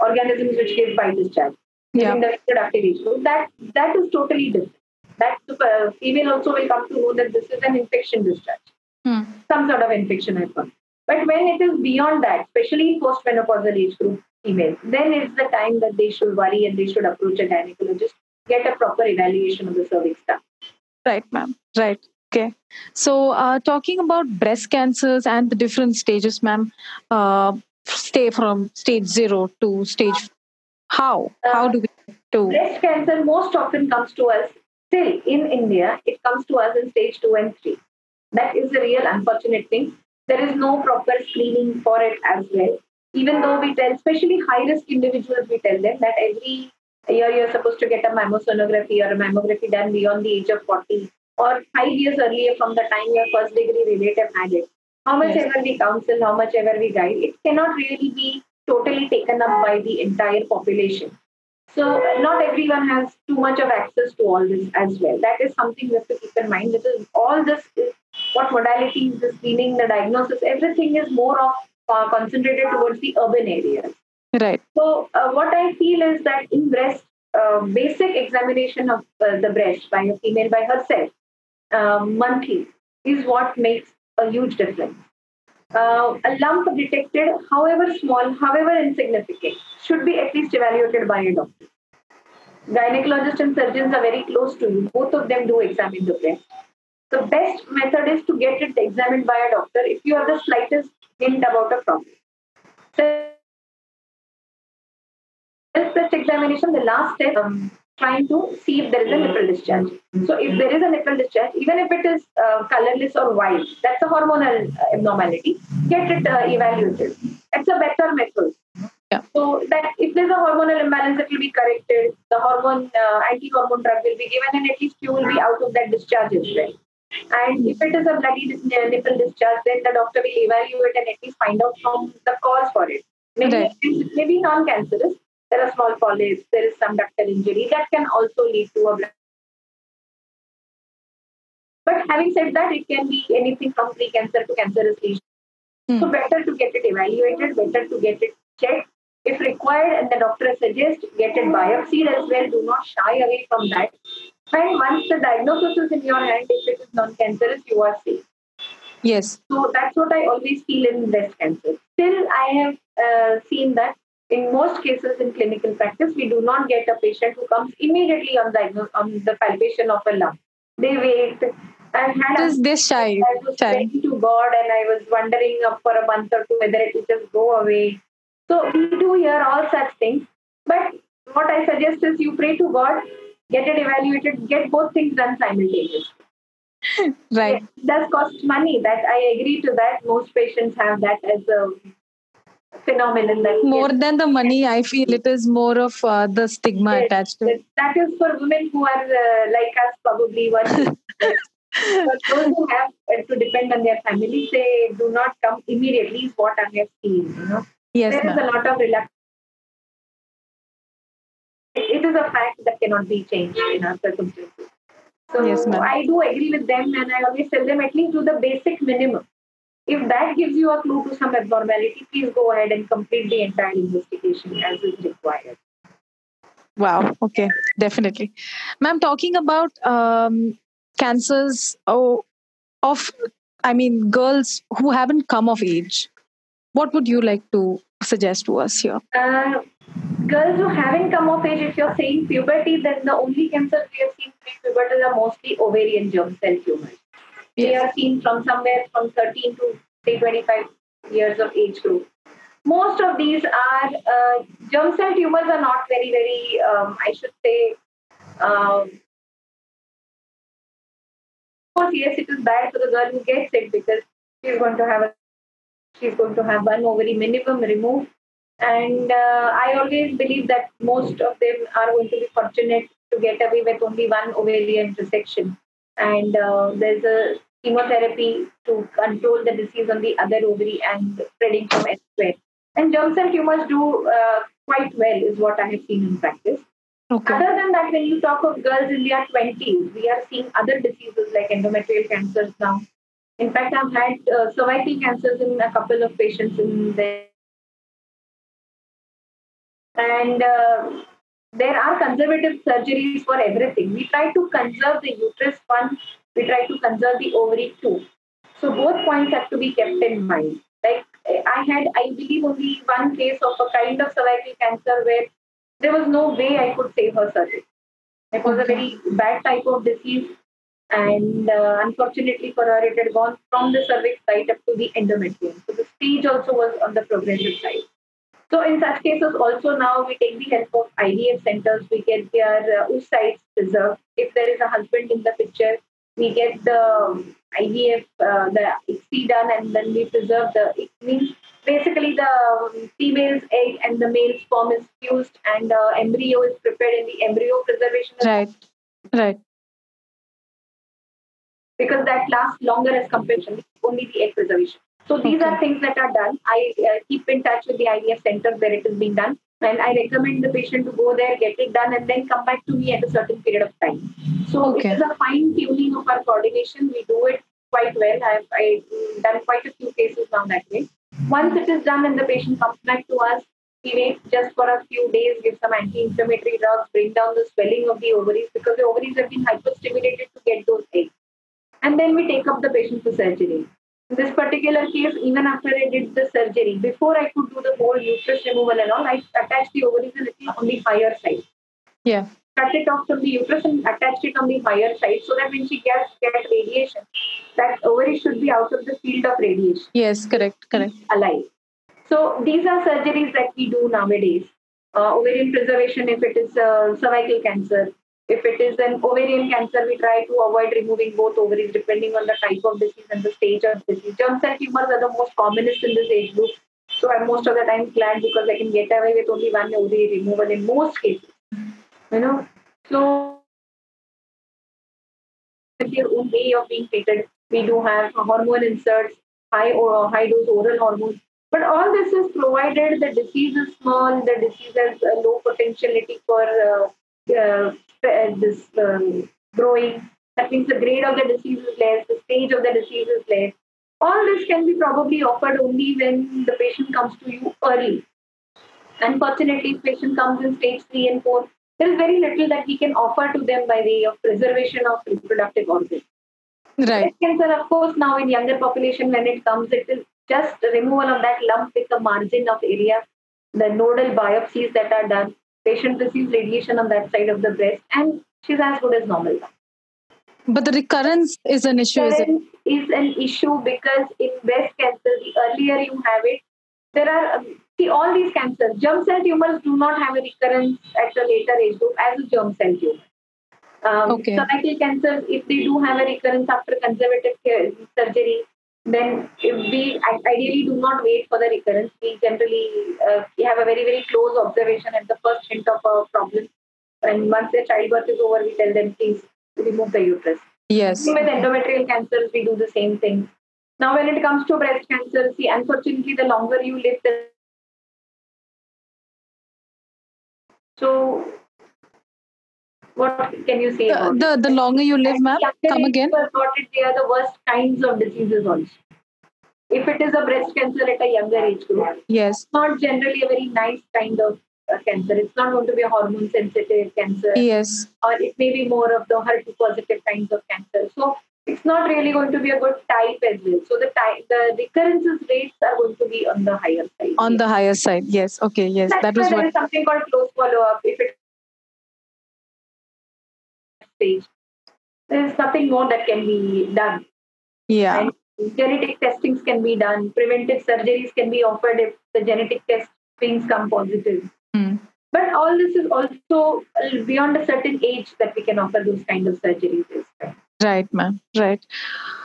organisms which give white discharge yeah. in the reproductive age. So that, that is totally different. That uh, female also will come to know that this is an infection discharge. Hmm. Some sort of infection I found. But when it is beyond that, especially in postmenopausal age group females, then it's the time that they should worry and they should approach a gynecologist, get a proper evaluation of the cervix stuff. Right, ma'am. Right. Okay. So uh, talking about breast cancers and the different stages, ma'am, uh, stay from stage zero to stage four. How? Uh, How do we do? Breast cancer most often comes to us. Still, in India, it comes to us in stage two and three. That is the real unfortunate thing. There is no proper screening for it as well. Even though we tell, especially high-risk individuals, we tell them that every year you're supposed to get a mammosonography or a mammography done beyond the age of forty or five years earlier from the time your first-degree relative had it. How much yes. ever we counsel, how much ever we guide, it cannot really be totally taken up by the entire population. So not everyone has too much of access to all this as well. That is something we have to keep in mind. This is, all this is what modalities, the screening, the diagnosis, everything is more of uh, concentrated towards the urban areas. Right. So uh, what I feel is that in breast, uh, basic examination of uh, the breast by a female by herself, uh, monthly, is what makes a huge difference. Uh, a lump detected, however small, however insignificant, should be at least evaluated by a doctor. Gynecologists and surgeons are very close to you. Both of them do examine the breast. The best method is to get it examined by a doctor if you have the slightest hint about a problem. So, breast examination, the last step, um, trying to see if there is a nipple discharge. So if there is a nipple discharge, even if it is uh, colorless or white, that's a hormonal abnormality, get it uh, evaluated. It's a better method. Yeah. So that if there's a hormonal imbalance, it will be corrected. The hormone, uh, anti-hormone drug will be given, and at least you will be out of that discharge as well. And if it is a bloody nipple discharge, then the doctor will evaluate and at least find out from the cause for it. Maybe, right. It may be non-cancerous. There are small polyps, there is some ductal injury that can also lead to a blood. But having said that, it can be anything from pre-cancer to cancerous lesions. Hmm. So better to get it evaluated, better to get it checked. If required and the doctor suggests, get it biopsied as well. Do not shy away from that. And once the diagnosis is in your hand, if it is non-cancerous, you are safe. Yes. So that's what I always feel in breast cancer. Still, I have uh, seen that in most cases in clinical practice, we do not get a patient who comes immediately on the, on the palpation of a lump. They wait. I had this, a, this shy. I was praying to God and I was wondering for a month or two whether it will just go away. So we do hear all such things. But what I suggest is you pray to God, get it evaluated, get both things done simultaneously. Right. It does cost money. That I agree to that. Most patients have that as a phenomenon. That more yes. than the money, I feel it is more of uh, the stigma yes, attached to yes. it. That is for women who are uh, like us, probably one. But those who have uh, to depend on their families, they do not come immediately. Is what I have seen. You know, yes, there ma'am. Is a lot of reluctance. It is a fact that cannot be changed in our circumstances. So yes, I do agree with them, and I always tell them at least do the basic minimum. If that gives you a clue to some abnormality, please go ahead and complete the entire investigation as is required. Wow. Okay. Definitely. Ma'am, talking about um, cancers oh, of, I mean, girls who haven't come of age, what would you like to suggest to us here? Uh, girls who haven't come of age, if you're saying puberty, then the only cancers we have seen pre-pubertal are mostly ovarian germ cell tumors. Yes. They are seen from somewhere from thirteen to say twenty-five years of age group. Most of these are uh, germ cell tumors are not very, very, um, I should say, um, of course, yes, it is bad for the girl who gets it because she's going to have a, she's going to have one ovary minimum removed. And uh, I always believe that most of them are going to be fortunate to get away with only one ovarian resection. And uh, there's a chemotherapy to control the disease on the other ovary and spreading from elsewhere. And germ cell tumors do uh, quite well, is what I have seen in practice. Okay. Other than that, when you talk of girls in their twenties, we are seeing other diseases like endometrial cancers now. In fact, I've had uh, cervical cancers in a couple of patients in there. And uh, there are conservative surgeries for everything. We try to conserve the uterus one. We try to conserve the ovary two. So both points have to be kept in mind. Like I had, I believe, only one case of a kind of cervical cancer where there was no way I could save her cervix. It was a very bad type of disease. And uh, unfortunately for her, it had gone from the cervix site up to the endometrium. So the stage also was on the progressive side. So in such cases, also now we take the help of I V F centers. We get their uh, oocytes preserved. If there is a husband in the picture, we get the I V F, uh, the I C S I done, and then we preserve the. It means basically the female's egg and the male's sperm is fused, and the uh, embryo is prepared in the embryo preservation. Right, right. Because that lasts longer as compared to only the egg preservation. So these okay. are things that are done. I uh, keep in touch with the I V F centers where it is being done. And I recommend the patient to go there, get it done, and then come back to me at a certain period of time. So okay. it is a fine tuning of our coordination. We do it quite well. I've, I've done quite a few cases now that way. Once it is done and the patient comes back to us, Even just for a few days, give some anti-inflammatory drugs, bring down the swelling of the ovaries, because the ovaries have been hyperstimulated to get those eggs. And then we take up the patient for surgery. In this particular case, even after I did the surgery, before I could do the whole uterus removal and all, I attached the ovaries a little on the higher side. Yeah. Cut it off from the uterus and attached it on the higher side, so that when she gets, gets radiation, that ovary should be out of the field of radiation. Yes, correct, correct. Alive. So these are surgeries that we do nowadays. Uh, ovarian preservation, if it is uh, cervical cancer. If it is an ovarian cancer, we try to avoid removing both ovaries depending on the type of disease and the stage of disease. Germ cell tumors are the most commonest in this age group. So I'm most of the time glad because I can get away with only one ovary removal in most cases. You know, so with your own way of being treated, we do have hormone inserts, high or high dose oral hormones. But all this is provided the disease is small, the disease has a low potentiality for uh, uh, this um, growing. That means the grade of the disease is less, the stage of the disease is less. All this can be probably offered only when the patient comes to you early. Unfortunately, if patient comes in stage three and four, there is very little that we can offer to them by way of preservation of reproductive organs. Right. Breast cancer, of course, now in younger population, when it comes, it is just removal of that lump with the margin of area, the nodal biopsies that are done, patient receives radiation on that side of the breast, and she's as good as normal. But the recurrence is an issue. Recurrence is, is an issue because in breast cancer, the earlier you have it, there are, see, all these cancers, germ cell tumors do not have a recurrence at a later age group as a germ cell tumor. Um, okay. Cervical cancers, if they do have a recurrence after conservative care, surgery, then if we ideally do not wait for the recurrence. We generally uh, we have a very, very close observation at the first hint of a problem. And once the childbirth is over, we tell them, please remove the uterus. Yes. With endometrial cancers, we do the same thing. Now, when it comes to breast cancer, see, unfortunately, the longer you live, the... So, what can you say the, about the, the longer you live, ma'am, come again? They are the worst kinds of diseases also. If it is a breast cancer at a younger age group, yes, it's not generally a very nice kind of uh, cancer. It's not going to be a hormone-sensitive cancer. Yes. Or it may be more of the H E R two positive kinds of cancer. So it's not really going to be a good type as well. So the type, the recurrences rates are going to be on the higher side. On yes. the higher side, yes. Okay, yes. That's that was there what... is something called close follow-up. If it stage. There is nothing more that can be done. Yeah. And genetic testings can be done. Preventive surgeries can be offered if the genetic test things come positive. Mm. But all this is also beyond a certain age that we can offer those kind of surgeries. Right, ma'am. Right.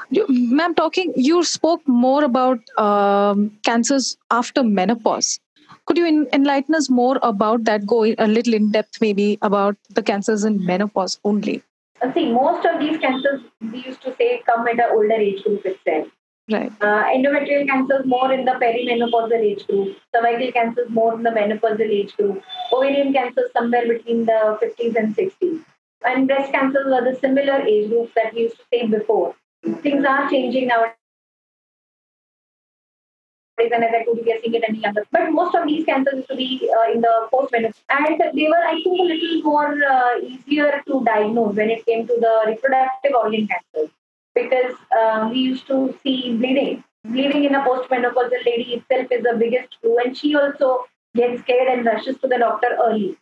You, ma'am, talking, you spoke more about um, cancers after menopause. Could you in, enlighten us more about that? Go a little in depth, maybe, about the cancers in menopause only. See, most of these cancers, we used to say, come at an older age group itself. Right. Uh, endometrial cancers more in the perimenopausal age group. Cervical cancers more in the menopausal age group. Ovarian cancers somewhere between the fifties and sixties. And breast cancers are the similar age groups that we used to say before. Things are changing now. And as I could be guessing it any other. But most of these cancers used to be uh, in the post-menopause. And they were, I think, a little more uh, easier to diagnose when it came to the reproductive organ cancers. Because uh, we used to see bleeding. Bleeding in a post-menopausal lady itself is the biggest clue. And she also gets scared and rushes to the doctor early.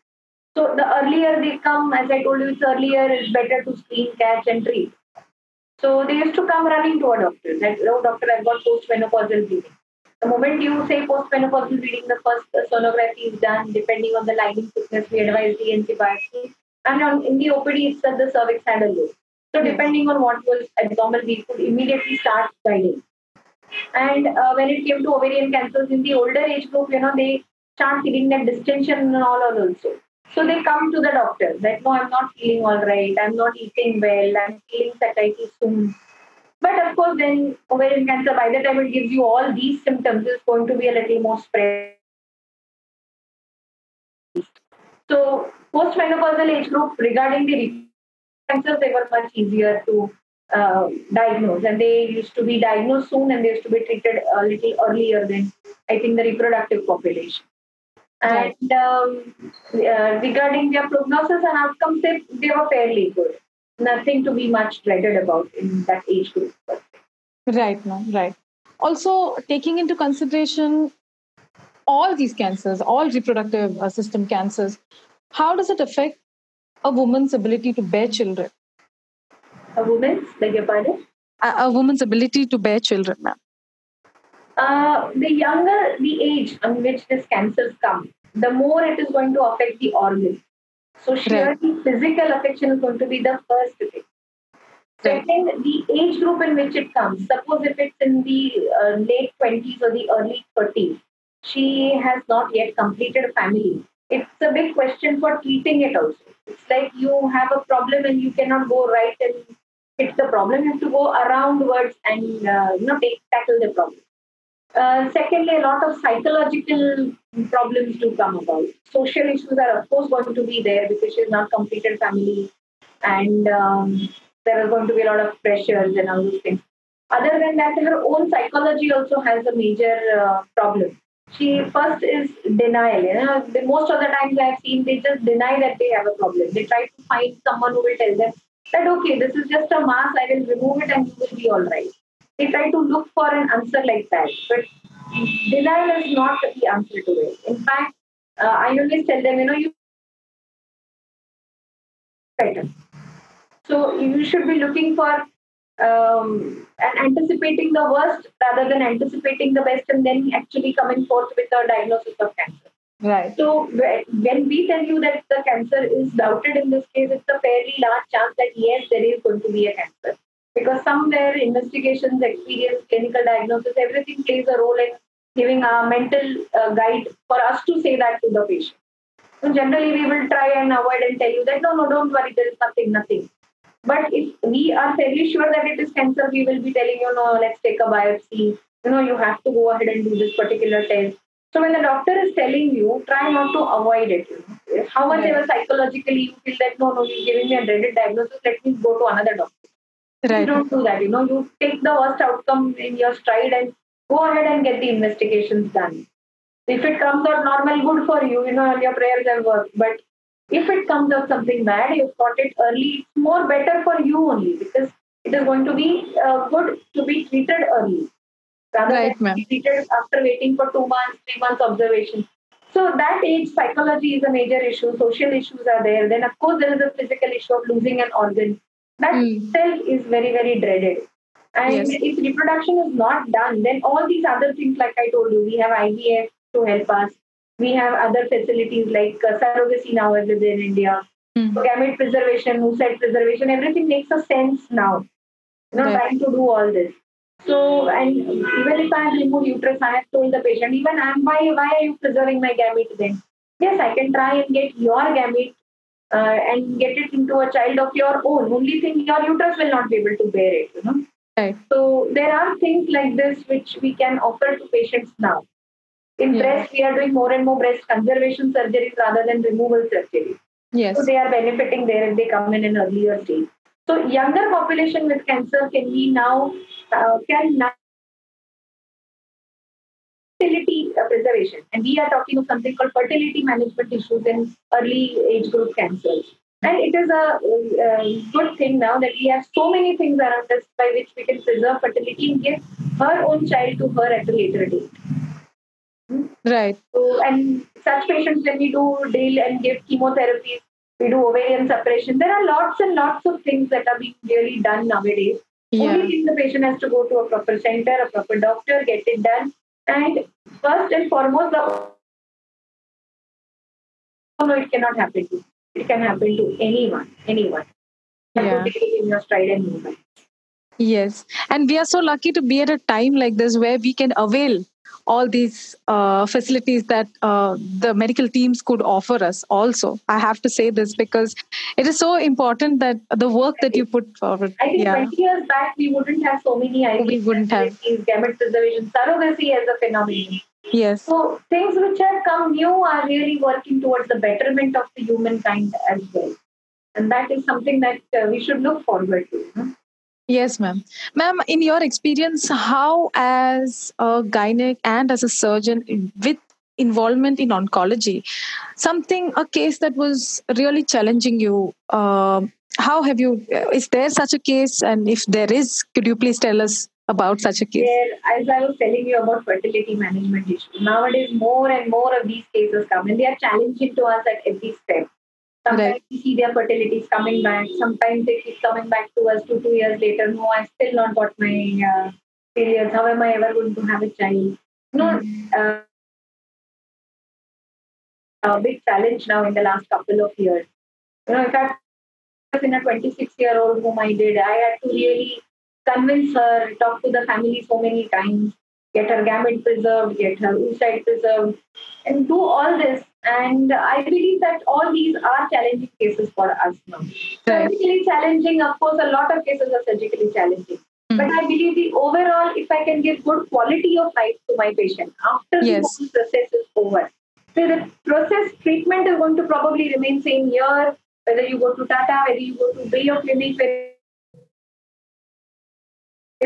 So the earlier they come, as I told you, it's earlier, it's better to screen, catch, and treat. So they used to come running to a doctor. That, oh, doctor, I've got post-menopausal bleeding. The moment you say postmenopausal bleeding, the first sonography is done. Depending on the lining thickness, we advise D and C biopsy. And on, in the O P D, it's at the cervix handle load. So depending on what was abnormal, we could immediately start guiding. And uh, when it came to ovarian cancers in the older age group, you know, they start feeling that distension and all also. So they come to the doctor that, no, I'm not feeling all right. I'm not eating well. I'm feeling satiety soon. But of course, then ovarian cancer, by the time it gives you all these symptoms, is going to be a little more spread. So postmenopausal age group, regarding the cancers, they were much easier to uh, diagnose. And they used to be diagnosed soon and they used to be treated a little earlier than, I think, the reproductive population. Right. And um, uh, regarding their prognosis and outcomes, they, they were fairly good. Nothing to be much dreaded about in that age group. Right, ma'am, right. Also, taking into consideration all these cancers, all reproductive system cancers, how does it affect a woman's ability to bear children? A woman's? Beg your pardon? A, a woman's ability to bear children, ma'am. Uh, the younger the age on which these cancers come, the more it is going to affect the organ. So surely right. physical affection is going to be the first thing. Right. Second, the age group in which it comes. Suppose if it's in the uh, late twenties or the early thirties, she has not yet completed a family. It's a big question for treating it also. It's like you have a problem and you cannot go right and fix the problem. You have to go aroundwards and uh, you know, take, tackle the problem. Uh, secondly, a lot of psychological problems do come about. Social issues are, of course, going to be there because she has not completed family, and um, there are going to be a lot of pressures and all those things. Other than that, her own psychology also has a major uh, problem. She first is denial. You know, the, most of the times I've seen, they just deny that they have a problem. They try to find someone who will tell them that, okay, this is just a mass, I will remove it and you will be all right. They try to look for an answer like that. But denial is not the answer to it. In fact, uh, I always tell them, you know, you better. So you should be looking for um, and anticipating the worst rather than anticipating the best and then actually coming forth with a diagnosis of cancer. Right. So when we tell you that the cancer is doubted in this case, it's a fairly large chance that yes, there is going to be a cancer. Because somewhere investigations, experience, clinical diagnosis, everything plays a role in giving a mental uh, guide for us to say that to the patient. So generally, we will try and avoid and tell you that, no, no, don't worry, there is nothing, nothing. But if we are fairly sure that it is cancer, we will be telling you, no, let's take a biopsy. You know, you have to go ahead and do this particular test. So when the doctor is telling you, try not to avoid it. You know? How much ever psychologically you feel that, no, no, you're giving me a dreaded diagnosis, let me go to another doctor. Right. You don't do that, you know, you take the worst outcome in your stride and go ahead and get the investigations done. If it comes out normal, good for you, you know, all your prayers have worked. But if it comes out something bad, you've caught it early, it's more better for you only because it is going to be uh, good to be treated early rather right, than be treated after waiting for two months, three months observation. So that age, psychology is a major issue, social issues are there. Then of course there is a physical issue of losing an organ. That mm. itself is very, very dreaded. And yes. if reproduction is not done, then all these other things, like I told you, we have I V F to help us. We have other facilities like uh, Sarovasi now as is in India. Mm. So gamete preservation, oocyte preservation, everything makes a sense now. You know, yeah. trying to do all this. So, and even if I have removed uterus, I have told the patient, even I'm, why, why are you preserving my gamete then? Yes, I can try and get your gamete Uh, and get it into a child of your own. Only thing, your uterus will not be able to bear it, you know. Right. So there are things like this which we can offer to patients now. In yeah. breast, we are doing more and more breast conservation surgeries rather than removal surgery. Yes. So they are benefiting there if they come in an earlier stage. So younger population with cancer can be now, uh, can now fertility preservation, and we are talking of something called fertility management issues in early age group cancers. And it is a, a good thing now that we have so many things around us by which we can preserve fertility and give her own child to her at a later date. Right. So, and such patients, when we do drill and give chemotherapy, we do ovarian suppression. There are lots and lots of things that are being really done nowadays. Yeah. Only thing, the patient has to go to a proper center, a proper doctor, get it done. And first and foremost, the, no, it cannot happen to you. It can happen to anyone, anyone. Yeah. To take in your stride and movement. Yes. And we are so lucky to be at a time like this where we can avail all these uh, facilities that uh, the medical teams could offer us also. I have to say this because it is so important that the work that you put forward. I think yeah. twenty years back, we wouldn't have so many I V F we wouldn't have. Gamete preservation, surrogacy as a phenomenon. Yes. So things which have come new are really working towards the betterment of the humankind as well. And that is something that uh, we should look forward to. Huh? Yes, ma'am. Ma'am, in your experience, how as a gynec and as a surgeon with involvement in oncology, something, a case that was really challenging you. Uh, how have you, is there such a case? And if there is, could you please tell us about such a case? There, as I was telling you about fertility management issues, nowadays more and more of these cases come and they are challenging to us at every step. Sometimes right. we see their fertility is coming back. Sometimes they keep coming back to us two, two years later. No, I still not got my uh, periods. How am I ever going to have a child? No, uh, a big challenge now in the last couple of years. You know, if I was in a twenty-six-year-old whom I did, I had to really convince her, talk to the family so many times, get her gamete preserved, get her oocyte preserved, and do all this. And I believe that all these are challenging cases for us now. Right. Surgically challenging, of course, a lot of cases are surgically challenging. Mm-hmm. But I believe the overall, if I can give good quality of life to my patient after yes. the whole process is over. So the process treatment is going to probably remain same here, whether you go to Tata, whether you go to Bay or Clinic, whether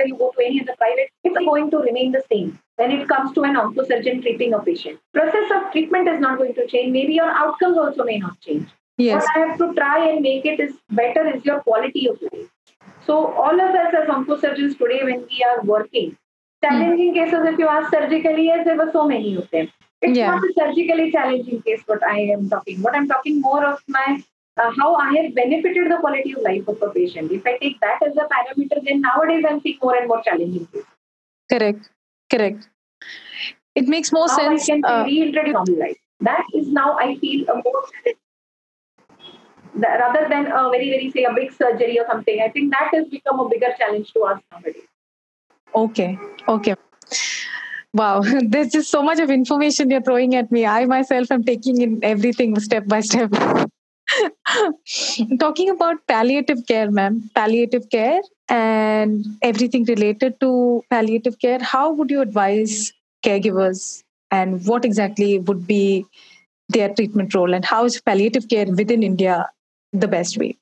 you go to any other private, it's going to remain the same. When it comes to an oncosurgeon treating a patient, process of treatment is not going to change. Maybe your outcomes also may not change. Yes. What I have to try and make it is better is your quality of life. So all of us as oncosurgeons today, when we are working, challenging mm. cases, if you ask surgically, yes, there were so many of them. It's yeah. not a surgically challenging case what I am talking. What I'm talking more of my uh, how I have benefited the quality of life of a patient. If I take that as a parameter, then nowadays I'm seeing more and more challenging cases. Correct. Correct. It makes more now sense. Now I can uh, reintroduce normal life. That is now I feel a more rather than a very, very say a big surgery or something. I think that has become a bigger challenge to us nowadays. Okay. Okay. Wow. There's just so much of information you're throwing at me. I myself am taking in everything step by step. Talking about palliative care, ma'am, palliative care and everything related to palliative care, how would you advise caregivers and what exactly would be their treatment role and how is palliative care within India the best way?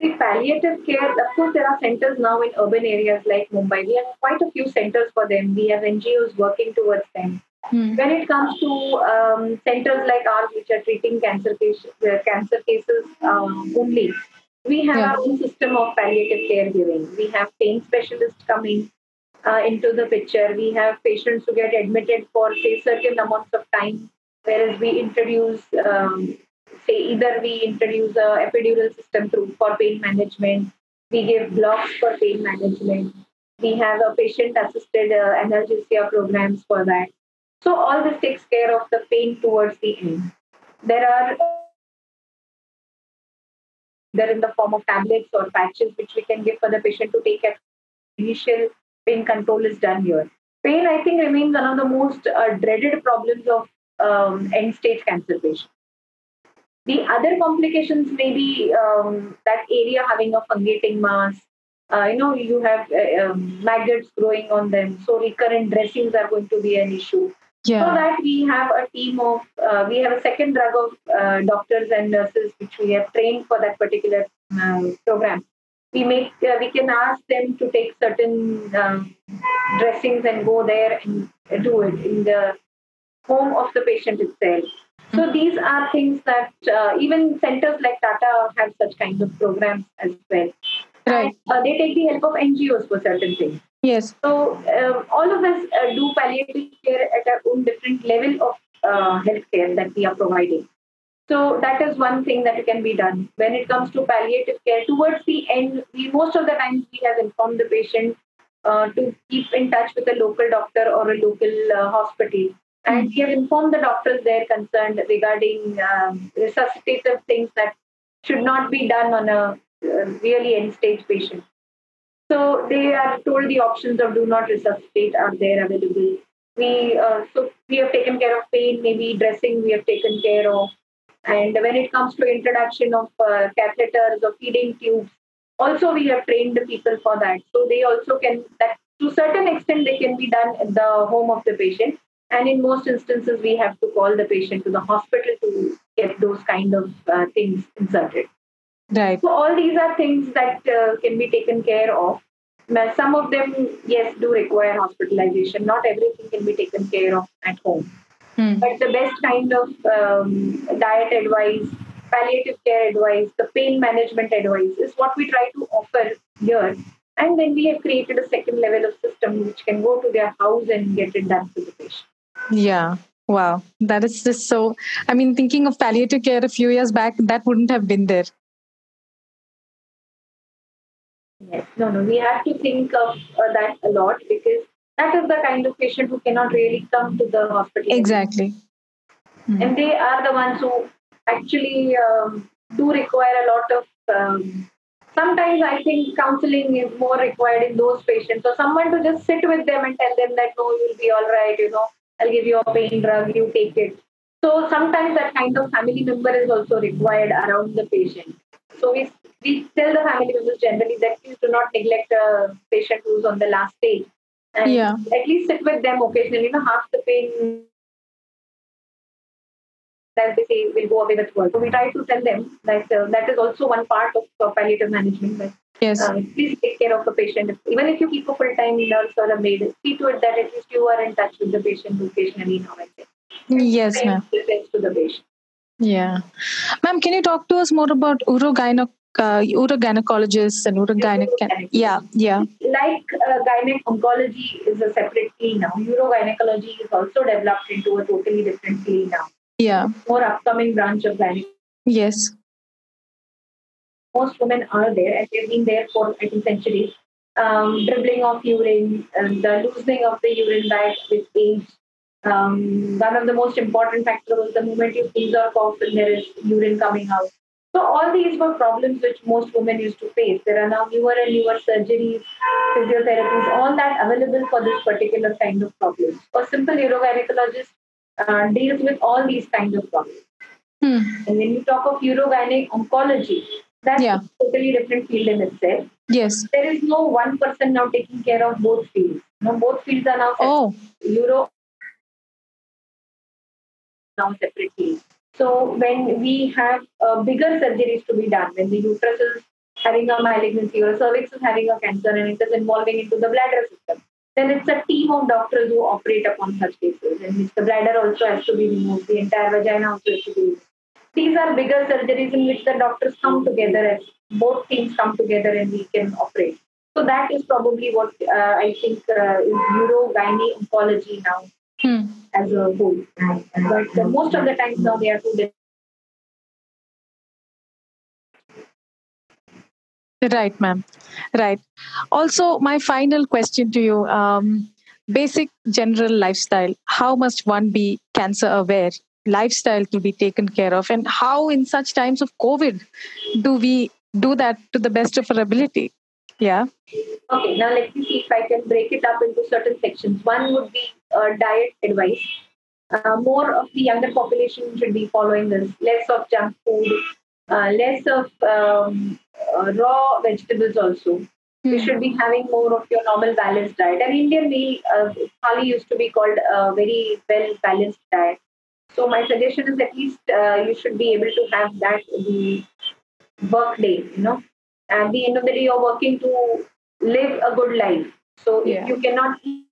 The palliative care, of course, there are centers now in urban areas like Mumbai. We have quite a few centers for them. We have N G Os working towards them. Mm. When it comes to um, centers like ours, which are treating cancer, case, uh, cancer cases um, only, we have yeah. our own system of palliative care giving. We have pain specialists coming uh, into the picture. We have patients who get admitted for, say, certain amounts of time, whereas we introduce... Um, Say either we introduce an epidural system through for pain management, we give blocks for pain management, we have a patient-assisted uh, analgesia programs for that. So all this takes care of the pain towards the end. There are they're in the form of tablets or patches which we can give for the patient to take at initial pain control is done here. Pain, I think, remains one of the most uh, dreaded problems of um, end-stage cancer patients. The other complications may be um, that area having a fungating mass. Uh, you know, you have uh, um, maggots growing on them. So recurrent dressings are going to be an issue. Yeah. So that we have a team of, uh, we have a second drug of uh, doctors and nurses which we have trained for that particular um, program. We make, uh, we can ask them to take certain um, dressings and go there and do it in the home of the patient itself. So these are things that uh, even centers like Tata have such kinds of programs as well. Right. And, uh, they take the help of N G Os for certain things. Yes. So um, all of us uh, do palliative care at our own different level of uh, healthcare that we are providing. So that is one thing that can be done. When it comes to palliative care, towards the end, we most of the time we have informed the patient uh, to keep in touch with a local doctor or a local uh, hospital. And we have informed the doctors they're concerned regarding um, resuscitative things that should not be done on a uh, really end-stage patient. So they are told the options of do not resuscitate are there available. We uh, so we have taken care of pain, maybe dressing we have taken care of. And when it comes to introduction of uh, catheters or feeding tubes, also we have trained the people for that. So they also can, that to a certain extent, they can be done at the home of the patient. And in most instances, we have to call the patient to the hospital to get those kind of uh, things inserted. Right. So all these are things that uh, can be taken care of. Now, some of them, yes, do require hospitalization. Not everything can be taken care of at home. Hmm. But the best kind of um, diet advice, palliative care advice, the pain management advice is what we try to offer here. And then we have created a second level of system which can go to their house and get it done for the patient. Yeah. Wow. That is just so, I mean, thinking of palliative care a few years back, that wouldn't have been there. Yes. No, no. We have to think of uh, that a lot, because that is the kind of patient who cannot really come to the hospital. Exactly. Mm-hmm. And they are the ones who actually um, do require a lot of... Um, sometimes I think counseling is more required in those patients. So someone to just sit with them and tell them that, no, you'll be all right, you know, I'll give you a pain drug, you take it. So sometimes that kind of family member is also required around the patient. So we we tell the family members generally that please do not neglect a patient who's on the last stage. And yeah. At least sit with them occasionally. You know, half the pain that they say will go away with work. So we try to tell them that uh, that is also one part of uh, palliative management. But yes. uh, please take care of the patient. Even if you keep a full-time nurse or a maid, see to it that at least you are in touch with the patient occasionally now and then. Yes, ma'am. To the patient. Yeah. Ma'am, can you talk to us more about urogyne- uh, urogynecologists and urogyne... Yeah, yeah. Like uh, gynec oncology is a separate field now, urogynecology is also developed into a totally different field now. Yeah. More upcoming branch of gynecology. Yes. Most women are there, and they've been there for, I think, centuries. Um, dribbling of urine, and the loosening of the urine bag with age. Um, one of the most important factors was the moment you sneeze or cough and there is urine coming out. So all these were problems which most women used to face. There are now newer and newer surgeries, physiotherapies, all that available for this particular kind of problem. A simple urogynecologist uh, deals with all these kinds of problems. Hmm. And when you talk of urogyne oncology, that's yeah. a totally different field in itself. Yes. There is no one person now taking care of both fields. Now both fields are now oh. uro now separately. So when we have uh, bigger surgeries to be done, when the uterus is having a malignancy or cervix is having a cancer and it is involving into the bladder system, then it's a team of doctors who operate upon such cases, and which the bladder also has to be removed, the entire vagina also has to be removed. These are bigger surgeries in which the doctors come together and both teams come together and we can operate. So that is probably what uh, I think uh, is urogyne oncology now. Hmm. As a whole, but uh, most of the times now they are too different. Right, ma'am. Right. Also, my final question to you: um, basic general lifestyle. How must one be cancer aware? Lifestyle to be taken care of, and how, in such times of COVID, do we do that to the best of our ability? Yeah. Okay, now let me see if I can break it up into certain sections. One would be uh, diet advice. Uh, more of the younger population should be following this. Less of junk food, uh, less of um, uh, raw vegetables also. Mm-hmm. You should be having more of your normal balanced diet. An Indian meal, uh, thali used to be called a very well-balanced diet. So my suggestion is at least uh, you should be able to have that the work day, you know. At the end of the day, you're working to live a good life. So yeah. if you cannot eat,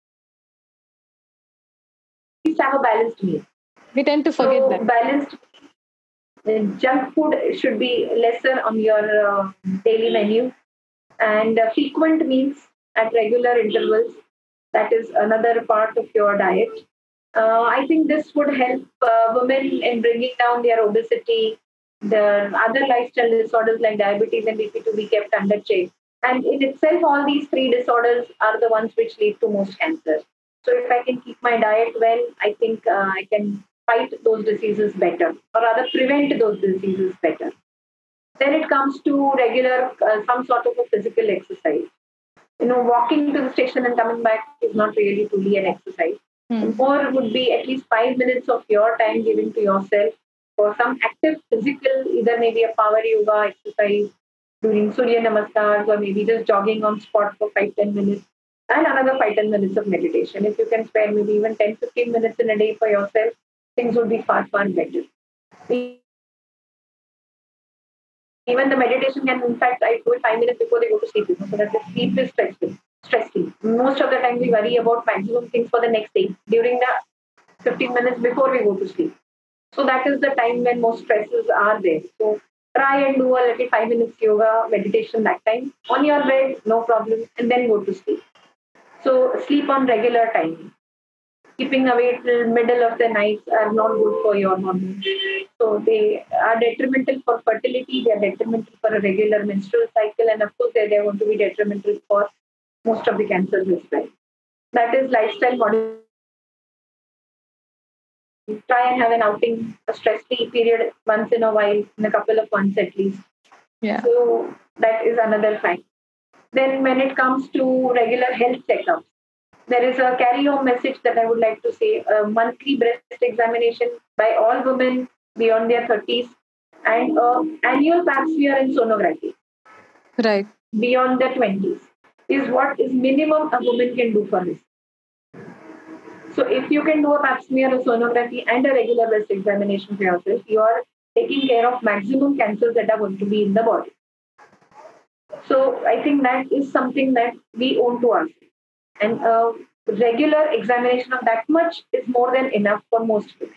please have a balanced meal. We tend to forget so that. Balanced junk food should be lesser on your uh, daily menu. And uh, frequent meals at regular intervals. That is another part of your diet. Uh, I think this would help uh, women in bringing down their obesity. The other lifestyle disorders like diabetes and B P to be kept under check. And in itself, all these three disorders are the ones which lead to most cancer. So if I can keep my diet well, I think uh, I can fight those diseases better, or rather prevent those diseases better. Then it comes to regular, uh, some sort of a physical exercise. You know, walking to the station and coming back is not really truly an exercise. Mm. Or would be at least five minutes of your time given to yourself for some active physical, either maybe a power yoga exercise, doing Surya Namaskars, or maybe just jogging on spot for five to ten minutes, and another five to ten minutes of meditation. If you can spare maybe even ten to fifteen minutes in a day for yourself, things will be far, far better. Even the meditation can, in fact, I do it five minutes before they go to sleep, so that the sleep is stressful. Stressful. Most of the time we worry about maximum things for the next day. During the fifteen minutes before we go to sleep. So that is the time when most stresses are there. So try and do a little five minutes yoga, meditation that time. On your bed, no problem, and then go to sleep. So sleep on regular time. Keeping away till middle of the night are not good for your hormones. So they are detrimental for fertility, they are detrimental for a regular menstrual cycle, and of course they are going to be detrimental for most of the cancers as well. That is lifestyle modification. Try and have an outing, a stress-free period once in a while, in a couple of months at least. Yeah. So that is another fact. Then when it comes to regular health checkups, there is a carry-home message that I would like to say. A monthly breast examination by all women beyond their thirties and an annual pap smear and sonography. Right. Beyond their twenties is what is minimum a woman can do for this. So if you can do a pap smear, a sonography, and a regular breast examination for yourself, you are taking care of maximum cancers that are going to be in the body. So I think that is something that we own to us. And a regular examination of that much is more than enough for most people.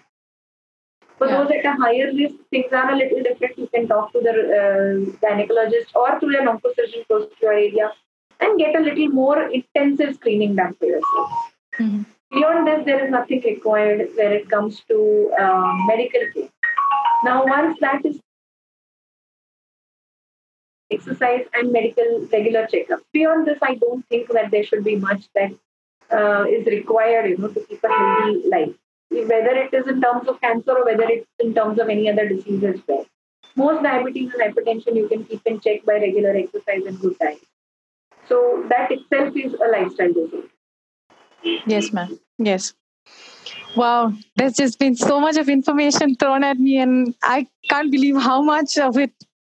For yeah. those at a higher risk, things are a little different. You can talk to the uh, gynecologist or to an oncosurgeon close to your area and get a little more intensive screening done for yourself. Mm-hmm. Beyond this, there is nothing required where it comes to uh, medical care. Now, once that is exercise and medical regular checkup. Beyond this, I don't think that there should be much that uh, is required, you know, to keep a healthy life, whether it is in terms of cancer or whether it's in terms of any other disease as well. Most diabetes and hypertension you can keep in check by regular exercise and good diet. So that itself is a lifestyle disease. Yes, ma'am. Yes. Wow. There's just been so much of information thrown at me, and I can't believe how much of it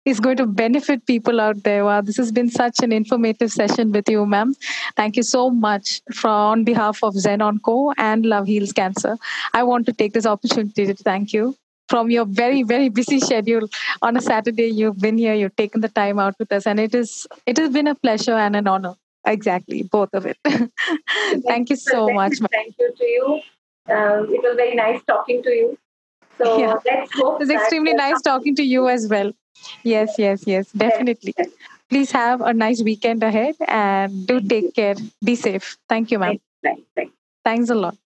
is going to benefit people out there. Wow. This has been such an informative session with you, ma'am. Thank you so much for, on behalf of Zen Onco and Love Heals Cancer. I want to take this opportunity to thank you. From your very, very busy schedule on a Saturday, you've been here, you've taken the time out with us, and it is it has been a pleasure and an honor. Exactly, both of it. Thank you so much. Thank you to you. Uh, it was very nice talking to you. So yeah. let's hope. It was extremely nice talking to you as well. Yes, yes, yes, definitely. Yes. Please have a nice weekend ahead and do take care. Be safe. Thank you, ma'am. Thanks, thanks, thanks. Thanks a lot.